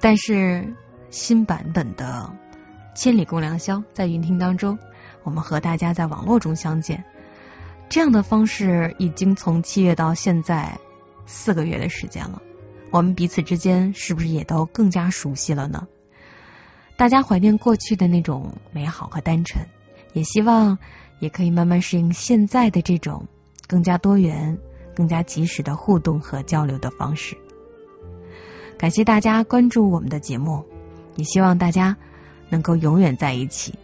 但是新版本的千里共良宵在云听当中，我们和大家在网络中相见，这样的方式已经从7月到现在4个月的时间了，我们彼此之间是不是也都更加熟悉了呢？大家怀念过去的那种美好和单纯，也希望也可以慢慢适应现在的这种更加多元更加及时的互动和交流的方式。感谢大家关注我们的节目，也希望大家能够永远在一起。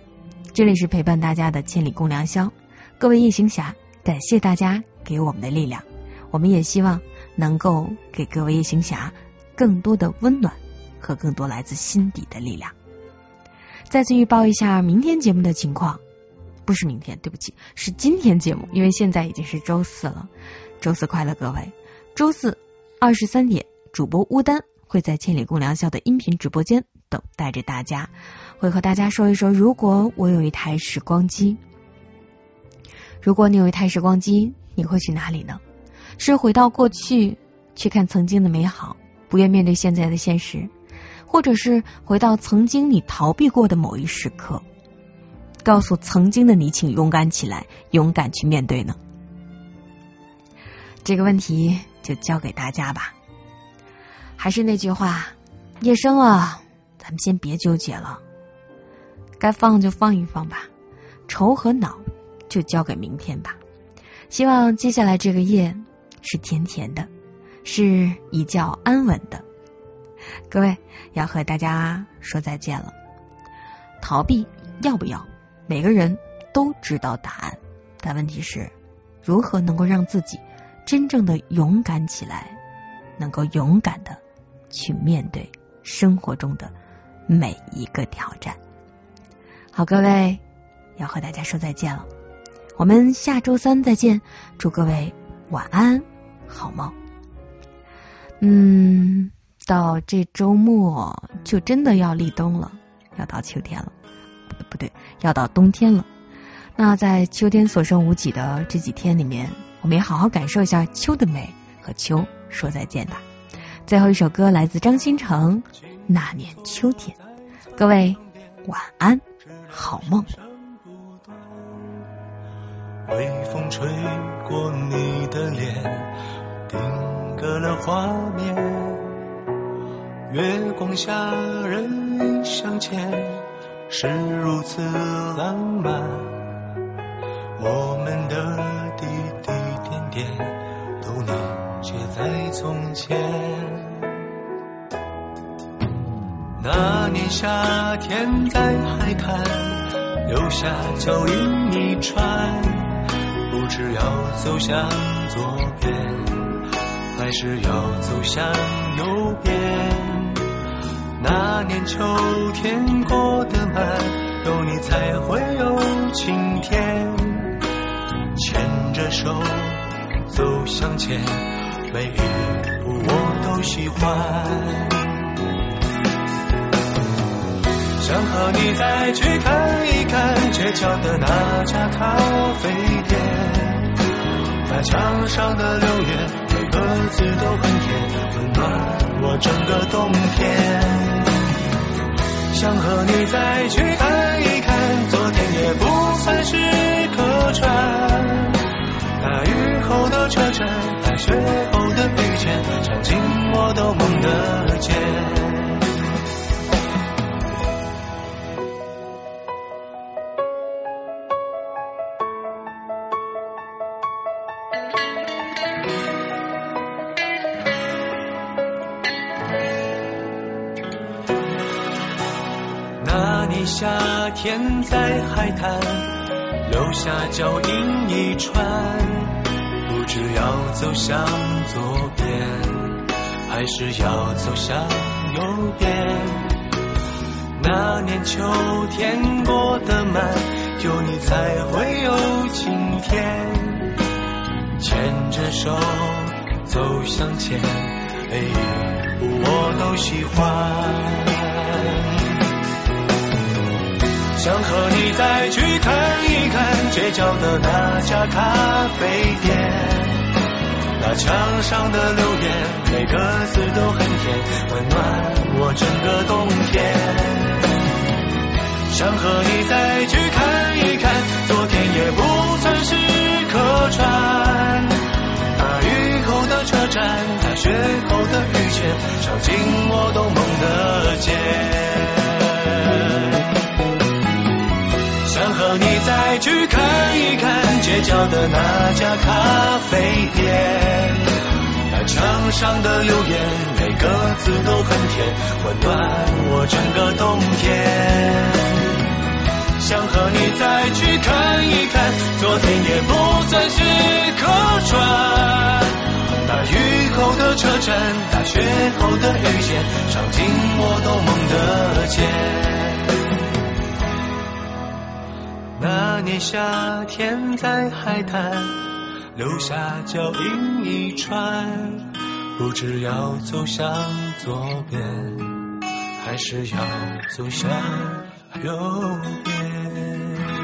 这里是陪伴大家的千里共良宵，各位夜行侠，感谢大家给我们的力量，我们也希望能够给各位夜行侠更多的温暖和更多来自心底的力量。再次预报一下明天节目的情况，不是明天，对不起，是今天节目，因为现在已经是周四了。周四快乐各位，周四23点，主播乌丹会在千里共良宵的音频直播间等待着大家，会和大家说一说，如果我有一台时光机。如果你有一台时光机，你会去哪里呢？是回到过去去看曾经的美好，不愿面对现在的现实，或者是回到曾经你逃避过的某一时刻，告诉曾经的你，请勇敢起来，勇敢去面对呢？这个问题就交给大家吧。还是那句话，夜深了，咱们先别纠结了，该放就放一放吧，愁和恼就交给明天吧。希望接下来这个夜是甜甜的，是一觉安稳的。各位，要和大家说再见了。逃避要不要？每个人都知道答案，但问题是如何能够让自己真正的勇敢起来，能够勇敢的去面对生活中的每一个挑战。好，各位，要和大家说再见了，我们下周三再见，祝各位晚安，好梦。到这周末就真的要立冬了，要到秋天了，不对，要到冬天了。那在秋天所剩无几的这几天里面，我们也好好感受一下秋的美，和秋说再见吧。最后一首歌来自张新成，《那年秋天》。各位晚安，好梦。微风吹过你的脸，定格了画面，月光下人影相牵，是如此浪漫。我们的滴滴点点都凝结在从前，那年夏天在海滩留下脚印一串，不知要走向左边还是要走向右边，那年秋天过得慢，有你才会有今天，牵着手走向前，每一步我都喜欢，想和你再去看一看街角的那家咖啡店，那墙上的留言每个字都很甜，温暖我整个冬天，想和你再去看一看昨天也不算是客串，那雨后的车站，那雪后的遇见，场景我都梦得见，夏天在海滩留下脚印一串，不知要走向左边还是要走向右边，那年秋天过得慢，有你才会有今天，牵着手走向前，每一步我都喜欢，想和你再去看一看街角的那家咖啡店，那墙上的留言每个字都很甜，温暖我整个冬天，想和你再去看一看昨天也不算是客串，那雨后的车站，那雪后的遇见，场景我都梦得见，想和你再去看一看街角的那家咖啡店，那墙上的留言每个字都很甜，温暖我整个冬天，想和你再去看一看昨天也不算是客串，那雨后的车站，那雪后的遇见，场景我都梦得见，那年夏天在海滩留下脚印一串，不知要走向左边，还是要走向右边。